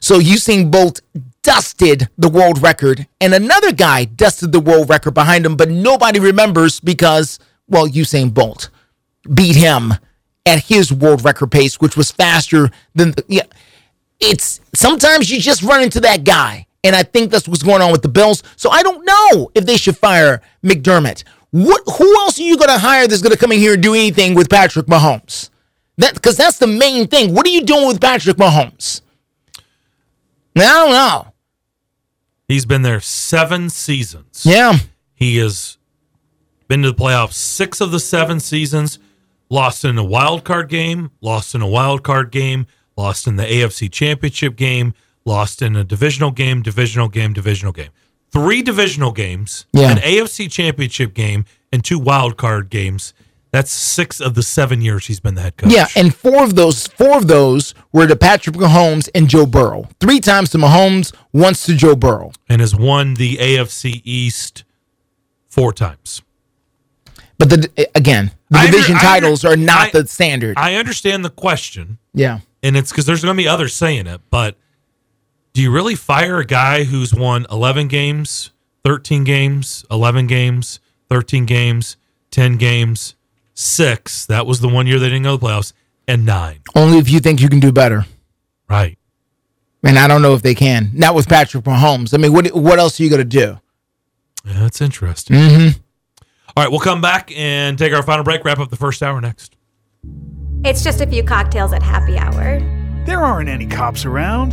So Usain Bolt dusted the world record, and another guy dusted the world record behind him, but nobody remembers because, Usain Bolt beat him at his world record pace, which was faster than It's sometimes you just run into that guy, and I think that's what's going on with the Bills. So I don't know if they should fire McDermott. Who else are you going to hire that's going to come in here and do anything with Patrick Mahomes? Because that's the main thing. What are you doing with Patrick Mahomes? I don't know. He's been there 7 seasons. Yeah. He has been to the playoffs 6 of the 7 seasons, lost in a wild card game, lost in the AFC Championship game, lost in a divisional game. 3 divisional games, an AFC Championship game, and 2 wild card games That's 6 of the 7 years he's been the head coach. Yeah, and four of those were to Patrick Mahomes and Joe Burrow. 3 times to Mahomes, once to Joe Burrow. And has won the AFC East 4 times. But the division titles are not the standard. I understand the question. Yeah. And it's because there's going to be others saying it, but do you really fire a guy who's won 11 games, 13 games, 11 games, 13 games, 10 games, 6, that was the one year they didn't go to the playoffs, and 9? Only if you think you can do better. Right. And I don't know if they can. Not with Patrick Mahomes. I mean, what else are you going to do? Yeah, that's interesting. Mm-hmm. All right, we'll come back and take our final break, wrap up the first hour next. It's just a few cocktails at happy hour. There aren't any cops around.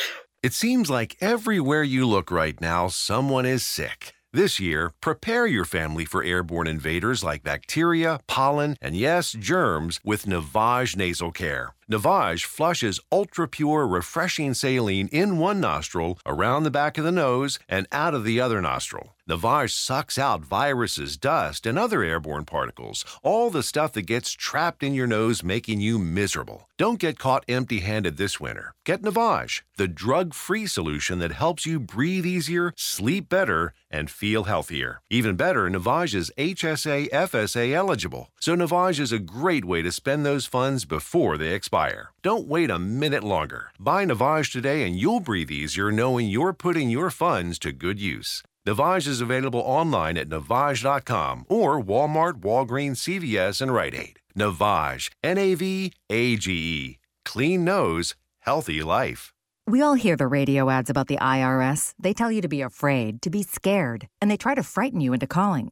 It seems like everywhere you look right now, someone is sick. This year, prepare your family for airborne invaders like bacteria, pollen, and yes, germs with Navage Nasal Care. Navage flushes ultra-pure, refreshing saline in one nostril, around the back of the nose, and out of the other nostril. Navage sucks out viruses, dust, and other airborne particles, all the stuff that gets trapped in your nose, making you miserable. Don't get caught empty-handed this winter. Get Navage, the drug-free solution that helps you breathe easier, sleep better, and feel healthier. Even better, Navage is HSA, FSA eligible, so Navage is a great way to spend those funds before they expire. Don't wait a minute longer. Buy Navage today and you'll breathe easier knowing you're putting your funds to good use. Navage is available online at Navage.com or Walmart, Walgreens, CVS, and Rite Aid. Navage, N-A-V-A-G-E. Clean nose, healthy life. We all hear the radio ads about the IRS. They tell you to be afraid, to be scared, and they try to frighten you into calling.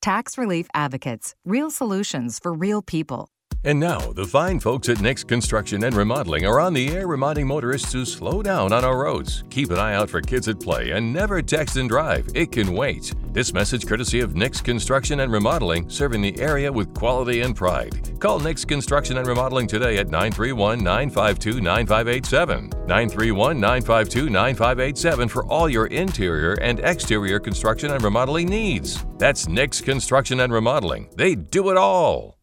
Tax Relief Advocates, real solutions for real people. And now, the fine folks at Next Construction and Remodeling are on the air reminding motorists to slow down on our roads, keep an eye out for kids at play, and never text and drive. It can wait. This message courtesy of Next Construction and Remodeling, serving the area with quality and pride. Call Next Construction and Remodeling today at 931-952-9587. 931-952-9587 for all your interior and exterior construction and remodeling needs. That's Next Construction and Remodeling. They do it all.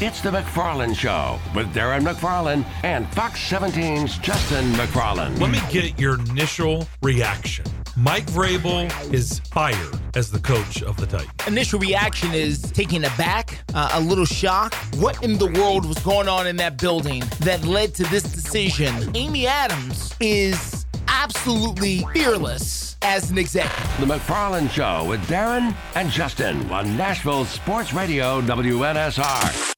It's the McFarland Show with Darren McFarland and Fox 17's Justin McFarland. Let me get your initial reaction. Mike Vrabel is fired as the coach of the Titans. Initial reaction is taken aback, a little shock. What in the world was going on in that building that led to this decision? Amy Adams is absolutely fearless as an executive. The McFarland Show with Darren and Justin on Nashville Sports Radio WNSR.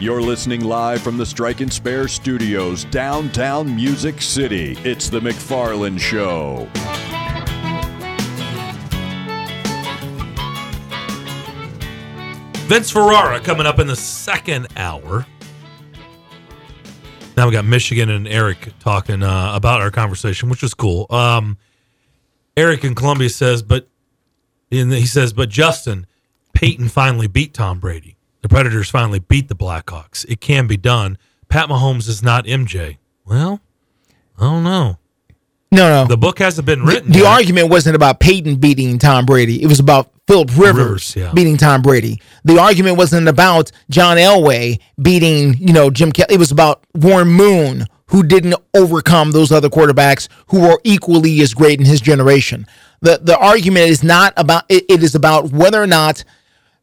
You're listening live from the Strike and Spare Studios, downtown Music City. It's the McFarland Show. Vince Ferrara coming up in the second hour. Now we got Michigan and Eric talking about our conversation, which was cool. Eric in Columbia says, but Justin, Peyton finally beat Tom Brady. The Predators finally beat the Blackhawks. It can be done. Pat Mahomes is not MJ. Well, I don't know. No. The book hasn't been written. The argument wasn't about Peyton beating Tom Brady. It was about Philip Rivers beating Tom Brady. The argument wasn't about John Elway beating, Jim Kelly. It was about Warren Moon, who didn't overcome those other quarterbacks who were equally as great in his generation. The argument is not about it is about whether or not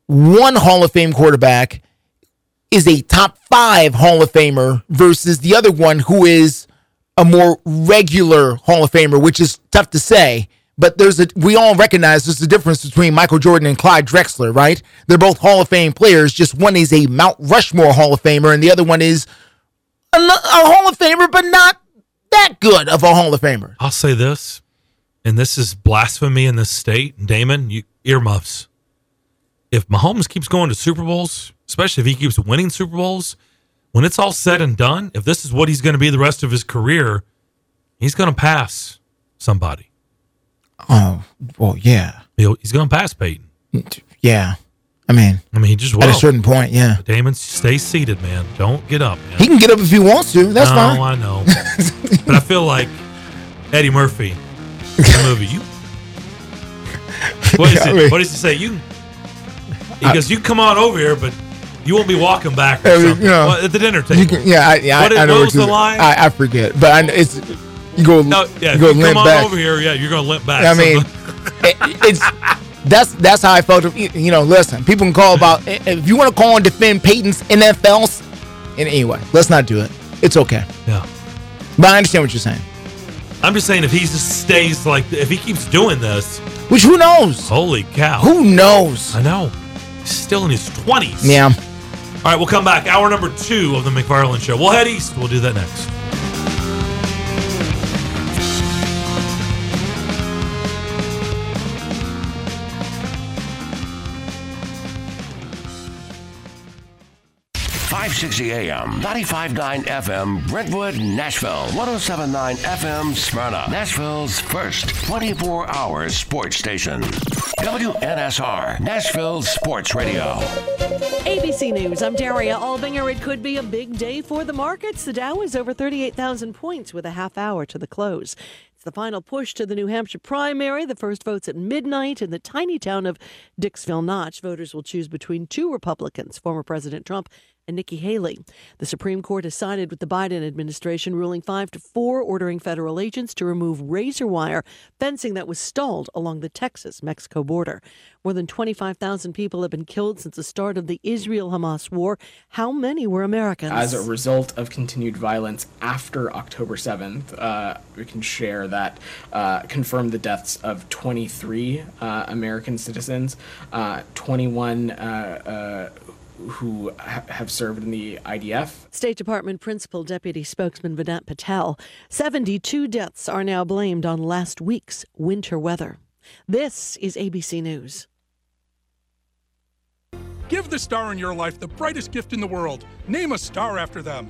one Hall of Fame quarterback is a top five Hall of Famer versus the other one who is a more regular Hall of Famer, which is tough to say. But we all recognize there's a difference between Michael Jordan and Clyde Drexler, right? They're both Hall of Fame players. Just one is a Mount Rushmore Hall of Famer, and the other one is a Hall of Famer, but not that good of a Hall of Famer. I'll say this, and this is blasphemy in this state. Damon, earmuffs. If Mahomes keeps going to Super Bowls, especially if he keeps winning Super Bowls, when it's all said and done, if this is what he's going to be the rest of his career, he's going to pass somebody. Oh, well, yeah. He's going to pass Peyton. Yeah. I mean, he just will. At a certain point, yeah. Damon, stay seated, man. Don't get up, man. He can get up if he wants to. That's fine. No, I know. But I feel like Eddie Murphy in the movie. What does he say? Because you come on over here, but you won't be walking back or something. At the dinner table. I know what the line? I forget, but it's you go limp back. Come on over here, you're going to limp back. I mean, that's how I felt. Listen, people can call about if you want to call and defend Peyton's NFLs. And anyway, let's not do it. It's okay. Yeah, but I understand what you're saying. I'm just saying if he just stays if he keeps doing this, which who knows? Holy cow! Who knows? I know. Still in his 20s. Yeah. All right, we'll come back. Hour number 2 of the McFarland Show. We'll head east. We'll do that next. AM, 95.9 FM, Brentwood, Nashville, 107.9 FM, Smyrna, Nashville's first 24-hour sports station. WNSR, Nashville Sports Radio. ABC News, I'm Daria Albinger. It could be a big day for the markets. The Dow is over 38,000 points with a half hour to the close. The final push to the New Hampshire primary, the first votes at midnight in the tiny town of Dixville Notch. Voters will choose between two Republicans, former President Trump and Nikki Haley. The Supreme Court has sided with the Biden administration, ruling 5-4, ordering federal agents to remove razor wire fencing that was stalled along the Texas-Mexico border. More than 25,000 people have been killed since the start of the Israel-Hamas war. How many were Americans? As a result of continued violence after October 7th, we can share that confirmed the deaths of 23 American citizens, 21 who have served in the IDF. State Department Principal Deputy Spokesman Vinat Patel, 72 deaths are now blamed on last week's winter weather. This is ABC News. Give the star in your life the brightest gift in the world. Name a star after them.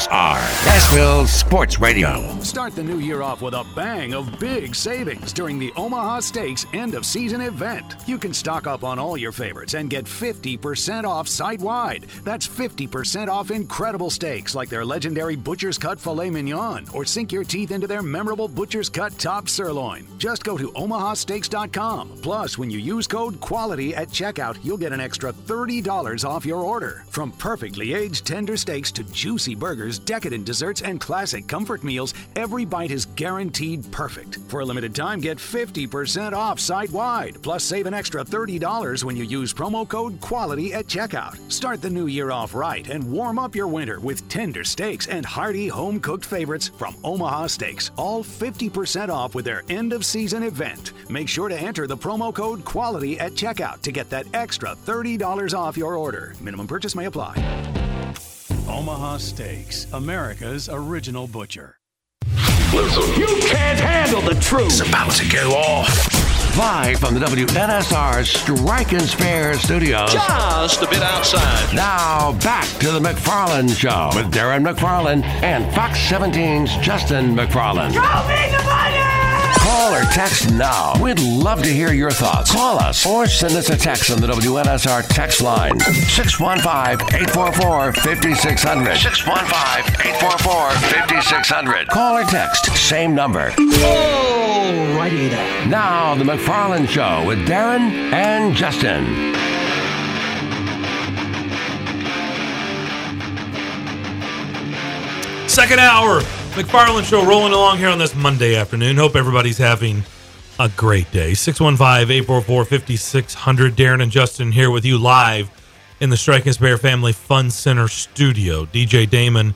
Nashville Sports Radio. Start the new year off with a bang of big savings during the Omaha Steaks end-of-season event. You can stock up on all your favorites and get 50% off site-wide. That's 50% off incredible steaks like their legendary Butcher's Cut Filet Mignon, or sink your teeth into their memorable Butcher's Cut Top Sirloin. Just go to omahasteaks.com. Plus, when you use code QUALITY at checkout, you'll get an extra $30 off your order. From perfectly aged tender steaks to juicy burgers flavors, decadent desserts, and classic comfort meals, every bite is guaranteed perfect. For a limited time, get 50% off site-wide. Plus, save an extra $30 when you use promo code QUALITY at checkout. Start the new year off right and warm up your winter with tender steaks and hearty home-cooked favorites from Omaha Steaks, all 50% off with their end-of-season event. Make sure to enter the promo code QUALITY at checkout to get that extra $30 off your order. Minimum purchase may apply. Omaha Steaks, America's original butcher. Listen, you can't handle the truth. It's about to go off. Live from the WNSR Strike and Spare Studios. Just a bit outside. Now back to the McFarland Show with Darren McFarland and Fox 17's Justin McFarland. Show me the money! Call or text now. We'd love to hear your thoughts. Call us or send us a text on the WNSR text line. 615-844-5600. 615-844-5600. Call or text. Same number. Oh, righty then. Now, The McFarland Show with Darren and Justin. Second hour. McFarland Show rolling along here on this Monday afternoon. Hope everybody's having a great day. 615-844-5600. Darren and Justin here with you live in the Strike and Spare Family Fun Center studio. DJ Damon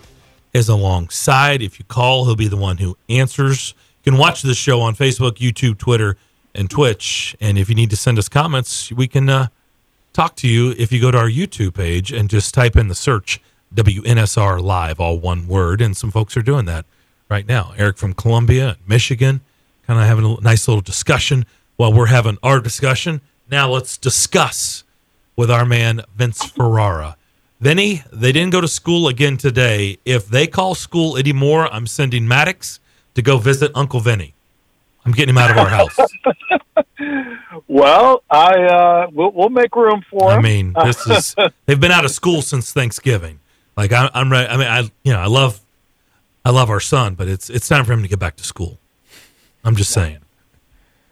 is alongside. If you call, he'll be the one who answers. You can watch this show on Facebook, YouTube, Twitter, and Twitch. And if you need to send us comments, we can talk to you if you go to our YouTube page and just type in the search WNSR Live, all one word, and some folks are doing that right now. Eric from Columbia, Michigan, kind of having a nice little discussion while we're having our discussion. Now let's discuss with our man, Vince Ferrara. Vinny, they didn't go to school again today. If they call school anymore, I'm sending Maddox to go visit Uncle Vinny. I'm getting him out of our house. Well, we'll make room for him. I mean, this is they've been out of school since Thanksgiving. Like I'm right. I mean, I love our son, but it's time for him to get back to school. I'm just saying.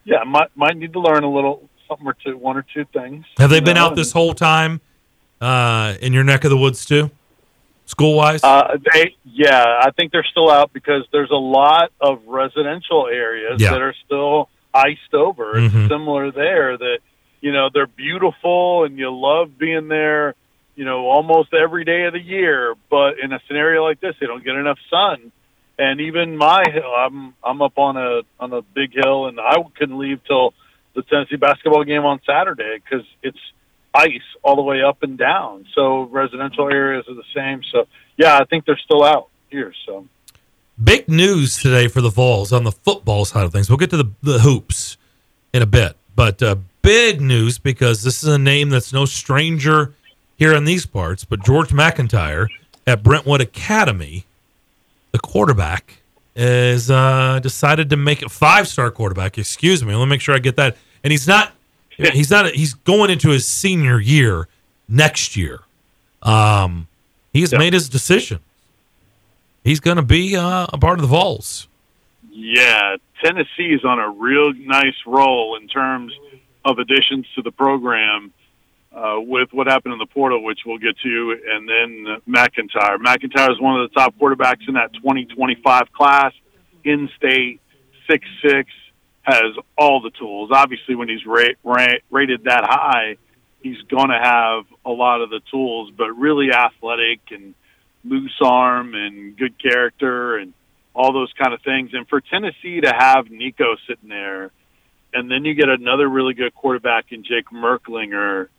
Yeah, might need to learn a little something or two, one or two things. Have they been out this whole time in your neck of the woods too, school wise? I think they're still out because there's a lot of residential areas that are still iced over. It's similar there that they're beautiful and you love being there. Almost every day of the year, but in a scenario like this, they don't get enough sun. And even my hill, I'm up on a big hill, and I couldn't leave till the Tennessee basketball game on Saturday because it's ice all the way up and down. So residential areas are the same. So yeah, I think they're still out here. So big news today for the Vols on the football side of things. We'll get to the hoops in a bit, but big news because this is a name that's no stranger here in these parts, but George McIntyre at Brentwood Academy, the quarterback, is decided to make a five-star quarterback. Excuse me, let me make sure I get that. And he's going into his senior year next year. He's made his decision. He's going to be a part of the Vols. Yeah, Tennessee is on a real nice roll in terms of additions to the program. With what happened in the portal, which we'll get to, and then McIntyre. McIntyre is one of the top quarterbacks in that 2025 class, in-state, 6'6", has all the tools. Obviously, when he's rated that high, he's going to have a lot of the tools, but really athletic and loose arm and good character and all those kind of things. And for Tennessee to have Nico sitting there, and then you get another really good quarterback in Jake Merklinger,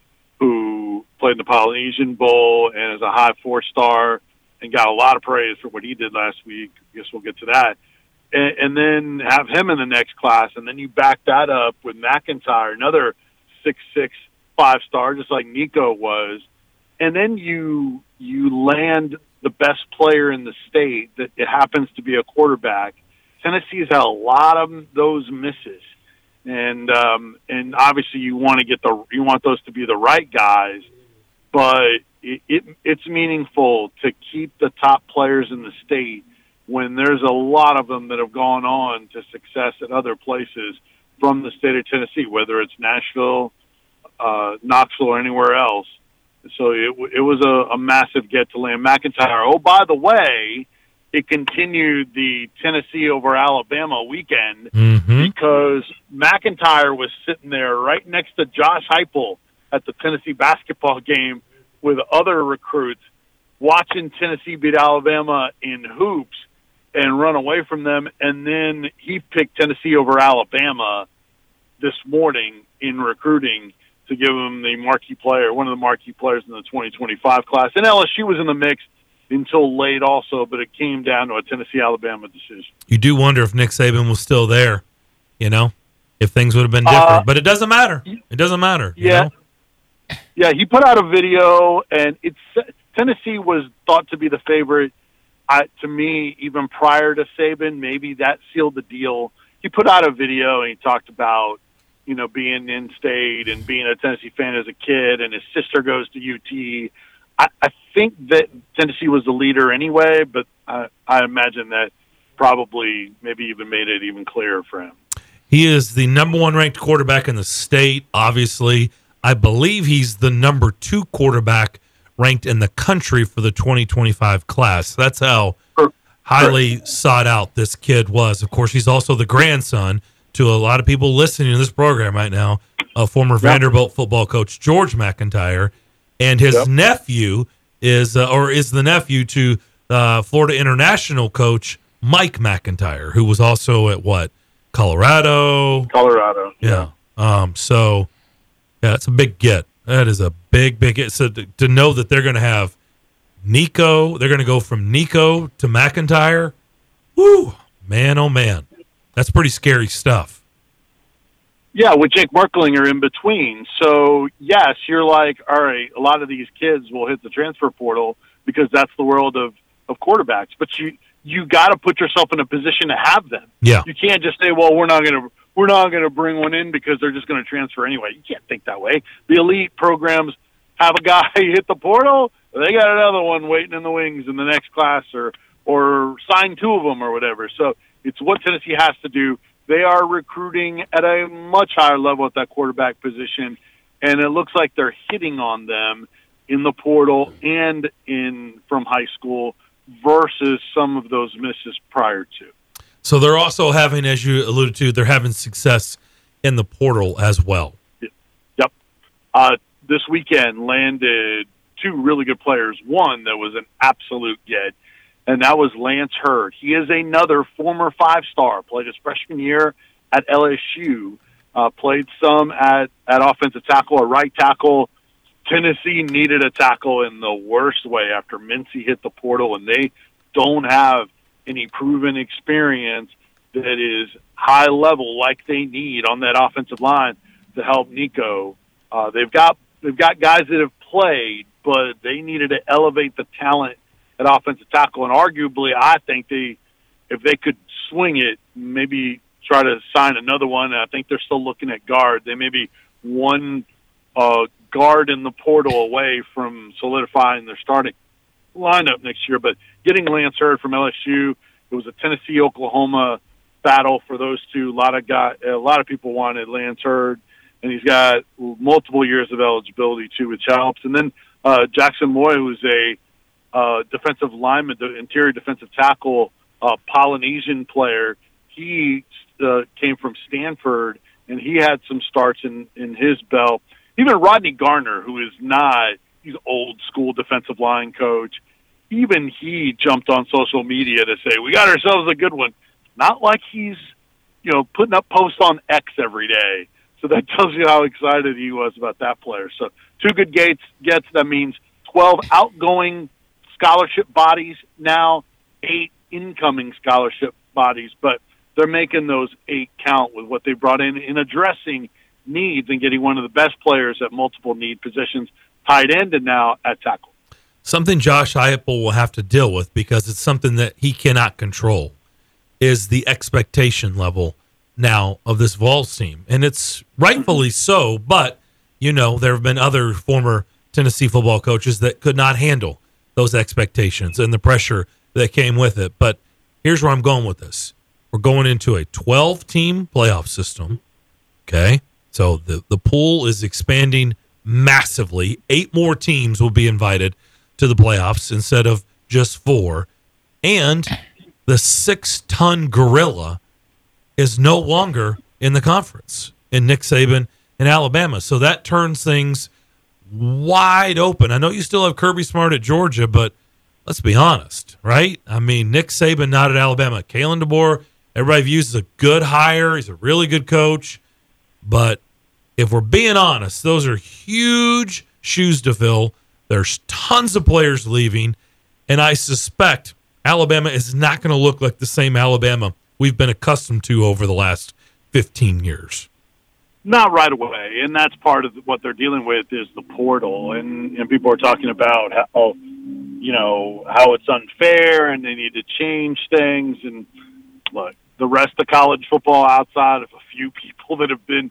who played in the Polynesian Bowl and is a high 4-star and got a lot of praise for what he did last week. I guess we'll get to that. And then have him in the next class. And then you back that up with McIntyre, another 6'6", 5-star, just like Nico was. And then you land the best player in the state that it happens to be a quarterback. Tennessee's had a lot of those misses. And obviously you want to you want those to be the right guys, but it's meaningful to keep the top players in the state when there's a lot of them that have gone on to success at other places from the state of Tennessee, whether it's Nashville, Knoxville, or anywhere else. So it was a massive get to Liam McIntyre. Oh, by the way, it continued the Tennessee over Alabama weekend because McIntyre was sitting there right next to Josh Heupel at the Tennessee basketball game with other recruits watching Tennessee beat Alabama in hoops and run away from them. And then he picked Tennessee over Alabama this morning in recruiting to give him the marquee player, one of the marquee players in the 2025 class. And LSU was in the mix until late also, but it came down to a Tennessee-Alabama decision. You do wonder if Nick Saban was still there, you know, if things would have been different. But it doesn't matter. It doesn't matter. Yeah. You know? Yeah, he put out a video, and it's Tennessee was thought to be the favorite. To me, even prior to Saban, maybe that sealed the deal. He put out a video, and he talked about, you know, being in state and being a Tennessee fan as a kid, and his sister goes to UT. I think that Tennessee was the leader anyway, but I imagine that probably maybe even made it even clearer for him. He is the number one ranked quarterback in the state, obviously. I believe he's the number two quarterback ranked in the country for the 2025 class. That's how highly sought out this kid was. Of course, he's also the grandson to a lot of people listening to this program right now, a former Vanderbilt football coach, George McIntyre, and his nephew is the nephew to Florida International coach Mike McIntyre, who was also at Colorado? Colorado. Yeah. So, yeah, it's a big get. That is a big get. So to know that they're going to have Nico, they're going to go from Nico to McIntyre, woo, man, oh, man. That's pretty scary stuff. Yeah, with Jake Merklinger in between. So, yes, you're like, all right, a lot of these kids will hit the transfer portal because that's the world of quarterbacks. But you got to put yourself in a position to have them. Yeah. You can't just say, well, we're not going to bring one in because they're just going to transfer anyway. You can't think that way. The elite programs have a guy hit the portal, they got another one waiting in the wings in the next class or sign two of them or whatever. So, it's what Tennessee has to do. They are recruiting at a much higher level at that quarterback position, and it looks like they're hitting on them in the portal and in from high school versus some of those misses prior to. So they're also having, as you alluded to, they're having success in the portal as well. Yep. This weekend landed two really good players, one that was an absolute get, and that was Lance Hurd. He is another former five-star, played his freshman year at LSU, played some at offensive tackle or right tackle. Tennessee needed a tackle in the worst way after Mincy hit the portal, and they don't have any proven experience that is high level like they need on that offensive line to help Nico. They've got guys that have played, but they needed to elevate the talent at offensive tackle, and arguably I think if they could swing it, maybe try to sign another one. I think they're still looking at guard. They may be one guard in the portal away from solidifying their starting lineup next year. But getting Lance Hurd from LSU, it was a Tennessee-Oklahoma battle for those two. A lot of people wanted Lance Hurd, and he's got multiple years of eligibility too, which helps. And then Jackson Moy, who's a defensive lineman, the interior defensive tackle, Polynesian player. He came from Stanford, and he had some starts in his belt. Even Rodney Garner, who is not, he's old school defensive line coach, even he jumped on social media to say, we got ourselves a good one. Not like he's, you know, putting up posts on X every day. So that tells you how excited he was about that player. So two good gets, that means 12 outgoing scholarship bodies now, 8 incoming scholarship bodies, but they're making those 8 count with what they brought in addressing needs and getting one of the best players at multiple need positions, tight end and now at tackle. Something Josh Heupel will have to deal with because it's something that he cannot control is the expectation level now of this Vols team. And it's rightfully so, but, you know, there have been other former Tennessee football coaches that could not handle those expectations and the pressure that came with it. But here's where I'm going with this. We're going into a 12-team playoff system, okay? So the pool is expanding massively. 8 more teams will be invited to the playoffs instead of just 4. And the 6-ton gorilla is no longer in the conference in Nick Saban and Alabama. So that turns things wide open. I know you still have Kirby Smart at Georgia, but let's be honest, right? I mean, Nick Saban not at Alabama. Kalen DeBoer, everybody views as a good hire. He's a really good coach. But if we're being honest, those are huge shoes to fill. There's tons of players leaving, and I suspect Alabama is not going to look like the same Alabama we've been accustomed to over the last 15 years. Not right away, and that's part of what they're dealing with is the portal, and people are talking about how, you know, how it's unfair and they need to change things. And look, the rest of college football outside of a few people that have been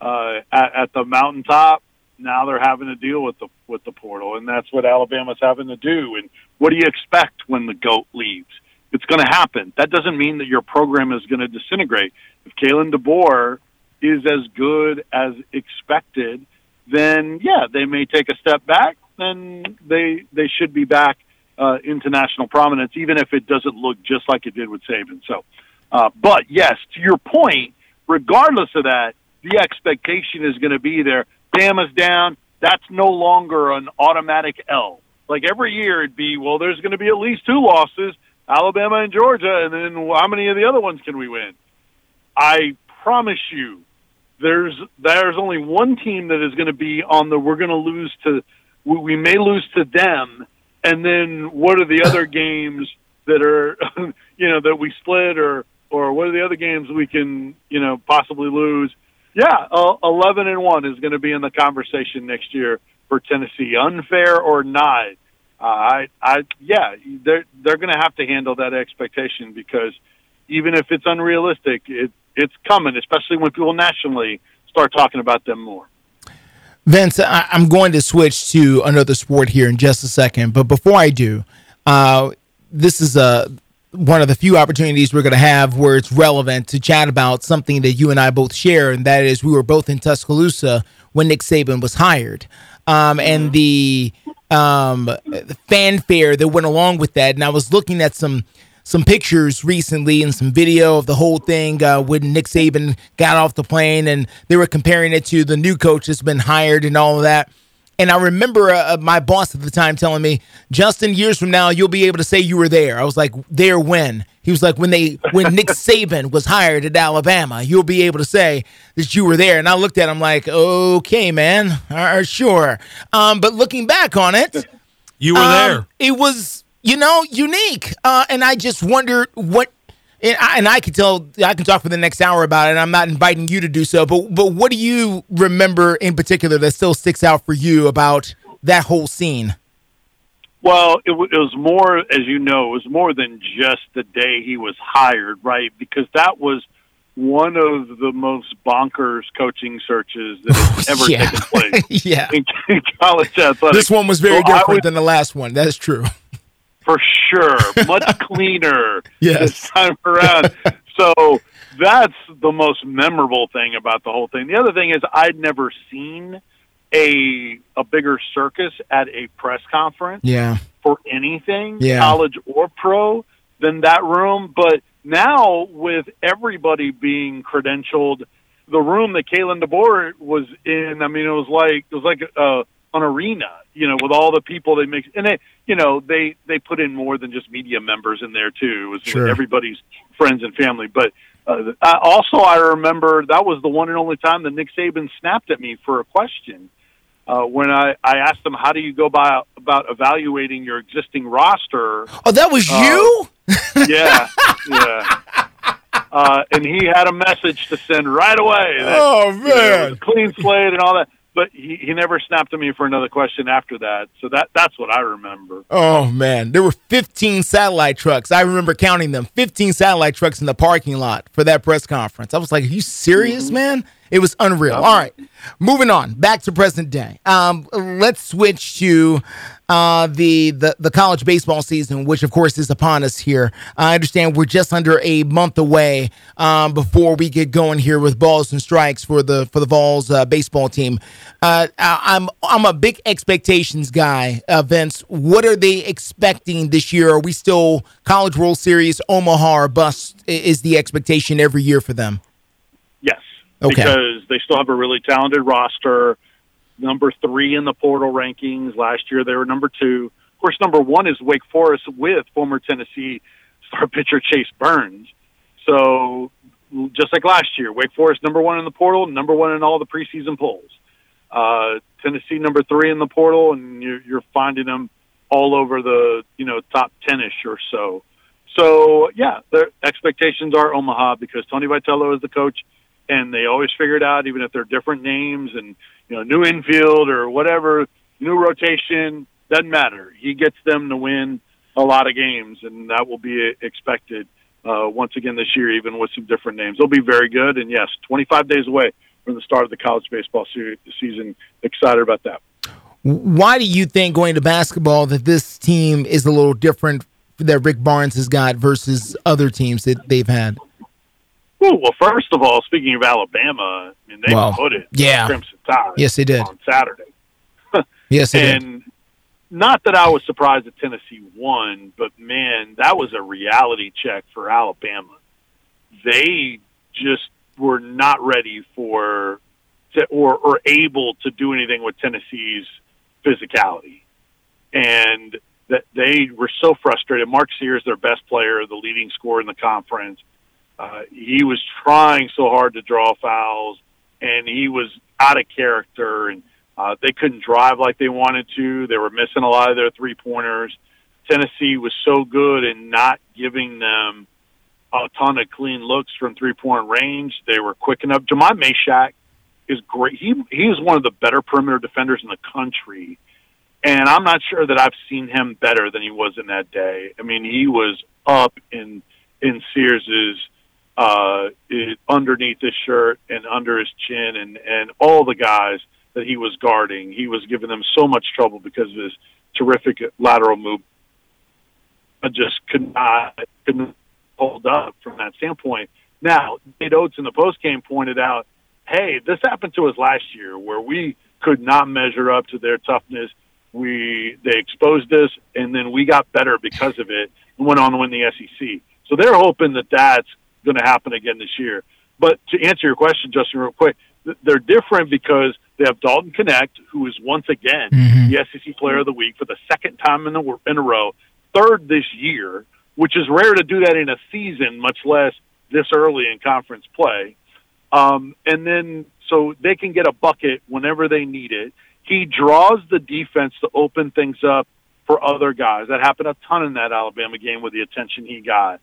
at the mountaintop, now they're having to deal with the portal, and that's what Alabama's having to do. And what do you expect when the GOAT leaves? It's going to happen. That doesn't mean that your program is going to disintegrate. If Kalen DeBoer is as good as expected, then, yeah, they may take a step back. Then they should be back into national prominence, even if it doesn't look just like it did with Saban. So, but, yes, to your point, regardless of that, the expectation is going to be there. Bama's down. That's no longer an automatic L. Like every year it'd be, well, there's going to be at least 2 losses, Alabama and Georgia, and then how many of the other ones can we win? I promise you there's only one team that is going to be on the we may lose to them, and then what are the other games that are, you know, that we split, or what are the other games we can, you know, possibly lose? Yeah, 11-1 is going to be in the conversation next year for Tennessee, unfair or not. They're going to have to handle that expectation, because even if it's unrealistic, it's coming, especially when people nationally start talking about them more. Vince, I'm going to switch to another sport here in just a second, but before I do, this is one of the few opportunities we're going to have where it's relevant to chat about something that you and I both share, and that is we were both in Tuscaloosa when Nick Saban was hired, and the fanfare that went along with that. And I was looking at some pictures recently and some video of the whole thing when Nick Saban got off the plane, and they were comparing it to the new coach that's been hired and all of that. And I remember my boss at the time telling me, Justin, years from now, you'll be able to say you were there. I was like, there when? He was like, when Nick Saban was hired at Alabama, you'll be able to say that you were there. And I looked at him like, okay, man, sure. But looking back on it, you were there. It was, you know, unique. And I just wondered what. And I can talk for the next hour about it, and I'm not inviting you to do so, but what do you remember in particular that still sticks out for you about that whole scene? Well, it was more, as you know, it was more than just the day he was hired, right? Because that was one of the most bonkers coaching searches that has ever taken place in college athletics. This one was very different than the last one. That's true. For sure. Much cleaner this time around. So that's the most memorable thing about the whole thing. The other thing is I'd never seen a bigger circus at a press conference for anything, college or pro, than that room. But now with everybody being credentialed, the room that Kalen DeBoer was in, I mean, it was like an arena, you know, with all the people they make, and they put in more than just media members in there too. It was everybody's friends and family. But I remember that was the one and only time that Nick Saban snapped at me for a question when I asked him, "How do you go about evaluating your existing roster?" Oh, that was you? Yeah. And he had a message to send right away. It was a clean slate and all that. But he never snapped at me for another question after that. So that's what I remember. Oh, man. There were 15 satellite trucks. I remember counting them. 15 satellite trucks in the parking lot for that press conference. I was like, are you serious, man? It was unreal. All right. Moving on. Back to present day. Let's switch to the college baseball season, which, of course, is upon us here. I understand we're just under a month away before we get going here with balls and strikes for the Vols baseball team. I'm a big expectations guy, Vince. What are they expecting this year? Are we still College World Series, Omaha, or bust is the expectation every year for them? Yes. Okay. Because they still have a really talented roster, number 3 in the portal rankings. Last year they were number 2. Of course, number 1 is Wake Forest with former Tennessee star pitcher Chase Burns. So just like last year, Wake Forest number 1 in the portal, number 1 in all the preseason polls. Tennessee number 3 in the portal, and you're finding them all over the top 10-ish or so. So, yeah, their expectations are Omaha because Tony Vitello is the coach. And they always figure it out, even if they're different names and new infield or whatever, new rotation, doesn't matter. He gets them to win a lot of games, and that will be expected once again this year, even with some different names. They'll be very good, and yes, 25 days away from the start of the college baseball season. Excited about that. Why do you think, going to basketball, that this team is a little different that Rick Barnes has got versus other teams that they've had? Well, first of all, speaking of Alabama, I mean, they put it Crimson Tide. Yes, they did. On Saturday. Yes, they did. And not that I was surprised that Tennessee won, but, man, that was a reality check for Alabama. They just were not ready or able to do anything with Tennessee's physicality. And that they were so frustrated. Mark Sears, their best player, the leading scorer in the conference, he was trying so hard to draw fouls, and he was out of character, and they couldn't drive like they wanted to. They were missing a lot of their three-pointers. Tennessee was so good in not giving them a ton of clean looks from three-point range. They were quick enough. Jamai Meshack is great. He is one of the better perimeter defenders in the country, and I'm not sure that I've seen him better than he was in that day. I mean, he was up in Sears's underneath his shirt and under his chin, and all the guys that he was guarding, he was giving them so much trouble because of his terrific lateral move. I just couldn't hold up from that standpoint. Now, Nate Oates in the postgame pointed out, hey, this happened to us last year where we could not measure up to their toughness. They exposed us, and then we got better because of it and went on to win the SEC. So they're hoping that that's going to happen again this year. But to answer your question, Justin, real quick, they're different because they have Dalton Connect, who is once again the SEC Player of the Week for the second time in a row, third this year, which is rare to do that in a season, much less this early in conference play. And then so they can get a bucket whenever they need it. He draws the defense to open things up for other guys. That happened a ton in that Alabama game with the attention he got.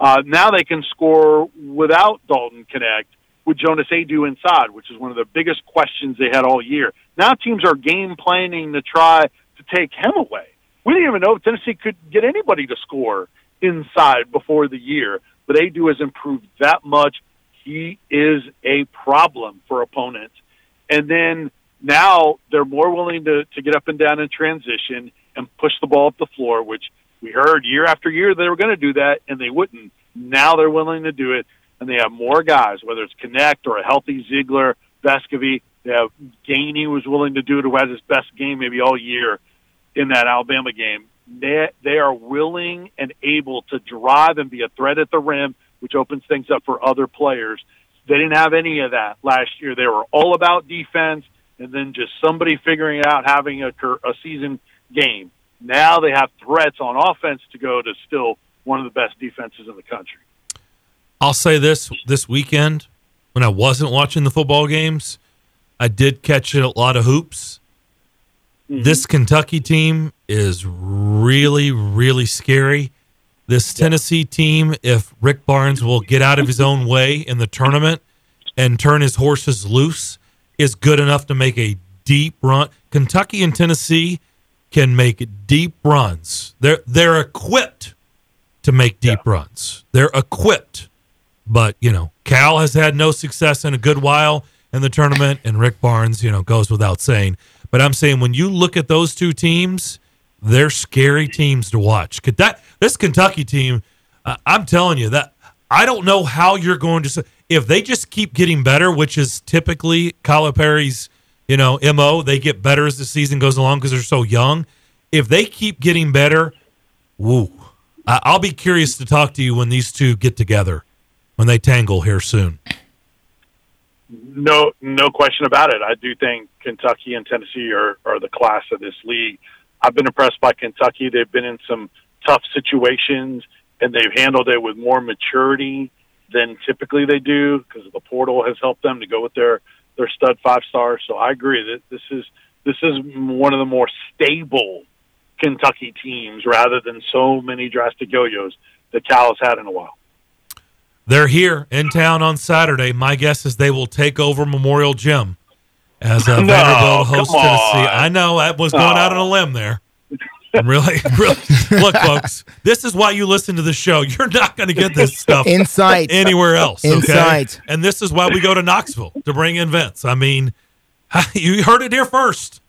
Now they can score without Dalton Connect with Jonas Adu inside, which is one of the biggest questions they had all year. Now teams are game planning to try to take him away. We didn't even know if Tennessee could get anybody to score inside before the year, but Adu has improved that much. He is a problem for opponents. And then now they're more willing to get up and down in transition and push the ball up the floor, which we heard year after year they were going to do that, and they wouldn't. Now they're willing to do it, and they have more guys, whether it's Connect or a healthy Ziegler, Vescovy. They have Gainey was willing to do it, who has his best game maybe all year in that Alabama game. They are willing and able to drive and be a threat at the rim, which opens things up for other players. They didn't have any of that last year. They were all about defense and then just somebody figuring out having a season game. Now they have threats on offense to go to still one of the best defenses in the country. I'll say this weekend, when I wasn't watching the football games, I did catch a lot of hoops. Mm-hmm. This Kentucky team is really, really scary. This Tennessee team, if Rick Barnes will get out of his own way in the tournament and turn his horses loose, is good enough to make a deep run. Kentucky and Tennessee can make deep runs. They're equipped to make deep runs. They're equipped. But, Cal has had no success in a good while, in the tournament, and Rick Barnes, you know, goes without saying. But I'm saying when you look at those two teams, they're scary teams to watch. Could that this Kentucky team, I'm telling you that I don't know how you're going to – if they just keep getting better, which is typically Calipari's, you know, MO, they get better as the season goes along because they're so young. If they keep getting better, woo. I'll be curious to talk to you when these two get together, when they tangle here soon. No question about it. I do think Kentucky and Tennessee are the class of this league. I've been impressed by Kentucky. They've been in some tough situations, and they've handled it with more maturity than typically they do because the portal has helped them to go with their stud five-star. So I agree that this is one of the more stable Kentucky teams rather than so many drastic yo-yos that Cal has had in a while. They're here in town on Saturday. My guess is they will take over Memorial Gym as Vanderbilt hosts Tennessee. I know I was going out on a limb there. Really. Look, folks, this is why you listen to the show. You're not going to get this stuff Insight. Anywhere else. Okay? Insight. And this is why we go to Knoxville to bring in Vince. I mean, you heard it here first.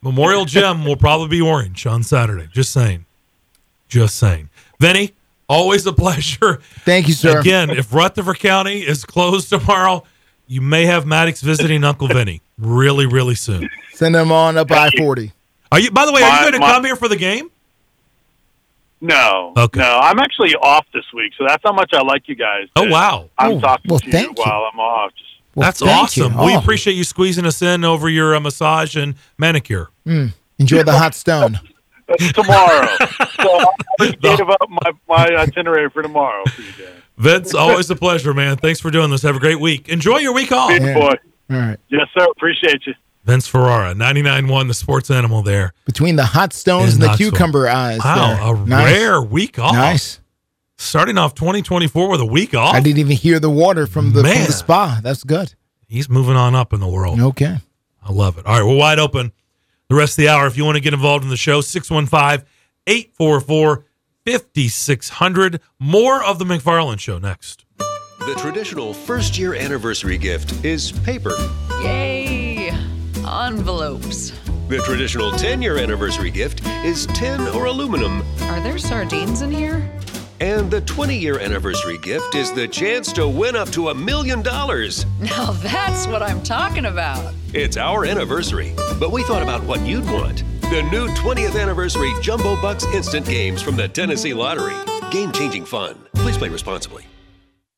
Memorial Gym will probably be orange on Saturday. Just saying. Vinny, always a pleasure. Thank you, sir. Again, if Rutherford County is closed tomorrow, you may have Maddox visiting Uncle Vinny really, really soon. Send him on up I-40. Are you going to come here for the game? No. Okay. No, I'm actually off this week, so that's how much I like you guys. Oh, wow. I'm talking to you while I'm off. That's awesome. We appreciate you squeezing us in over your massage and manicure. Enjoy the hot stone. Tomorrow. So I'm going to give up my itinerary for tomorrow for you guys. Vince, always a pleasure, man. Thanks for doing this. Have a great week. Enjoy your week off. Good boy. All right. Yes, sir. Appreciate you. Vince Ferrara, 99.1, the sports animal there. Between the hot stones and the cucumber eyes. Wow, there. Rare week off. Nice. Starting off 2024 with a week off. I didn't even hear the water from the spa. That's good. He's moving on up in the world. Okay. I love it. All right, we're wide open the rest of the hour. If you want to get involved in the show, 615-844-5600. More of the McFarland Show next. The traditional first-year anniversary gift is paper. Yay! Envelopes. The traditional 10-year anniversary gift is tin or aluminum. Are there sardines in here? And the 20-year anniversary gift is the chance to win up to $1 million. Now that's what I'm talking about. It's our anniversary, but we thought about what you'd want. The new 20th anniversary Jumbo Bucks instant games from the Tennessee Lottery. Game-changing fun. Please play responsibly.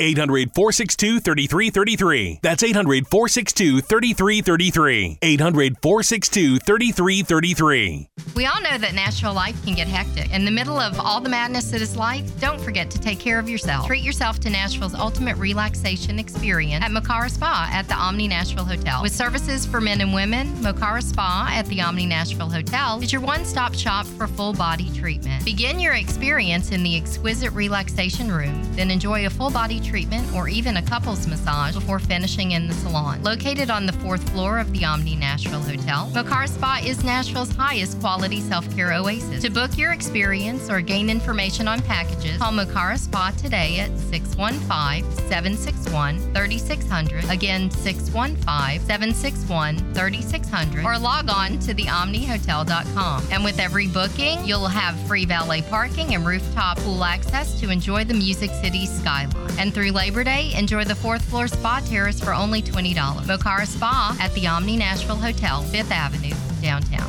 800-462-3333. That's 800-462-3333. 800-462-3333. We all know that natural life can get hectic. In the middle of all the madness that is life, don't forget to take care of yourself. Treat yourself to Nashville's ultimate relaxation experience at Mokara Spa at the Omni Nashville Hotel. With services for men and women, Mokara Spa at the Omni Nashville Hotel is your one-stop shop for full-body treatment. Begin your experience in the exquisite relaxation room, then enjoy a full-body treatment or even a couple's massage before finishing in the salon. Located on the 4th floor of the Omni Nashville Hotel, Mokara Spa is Nashville's highest quality self-care oasis. To book your experience or gain information on packages, call Mokara Spa today at 615-761-3600. Again, 615-761-3600. Or log on to theomnihotel.com. And with every booking, you'll have free valet parking and rooftop pool access to enjoy the Music City skyline. And through Labor Day, enjoy the 4th floor spa terrace for only $20. Mokara Spa at the Omni Nashville Hotel, 5th Avenue, downtown.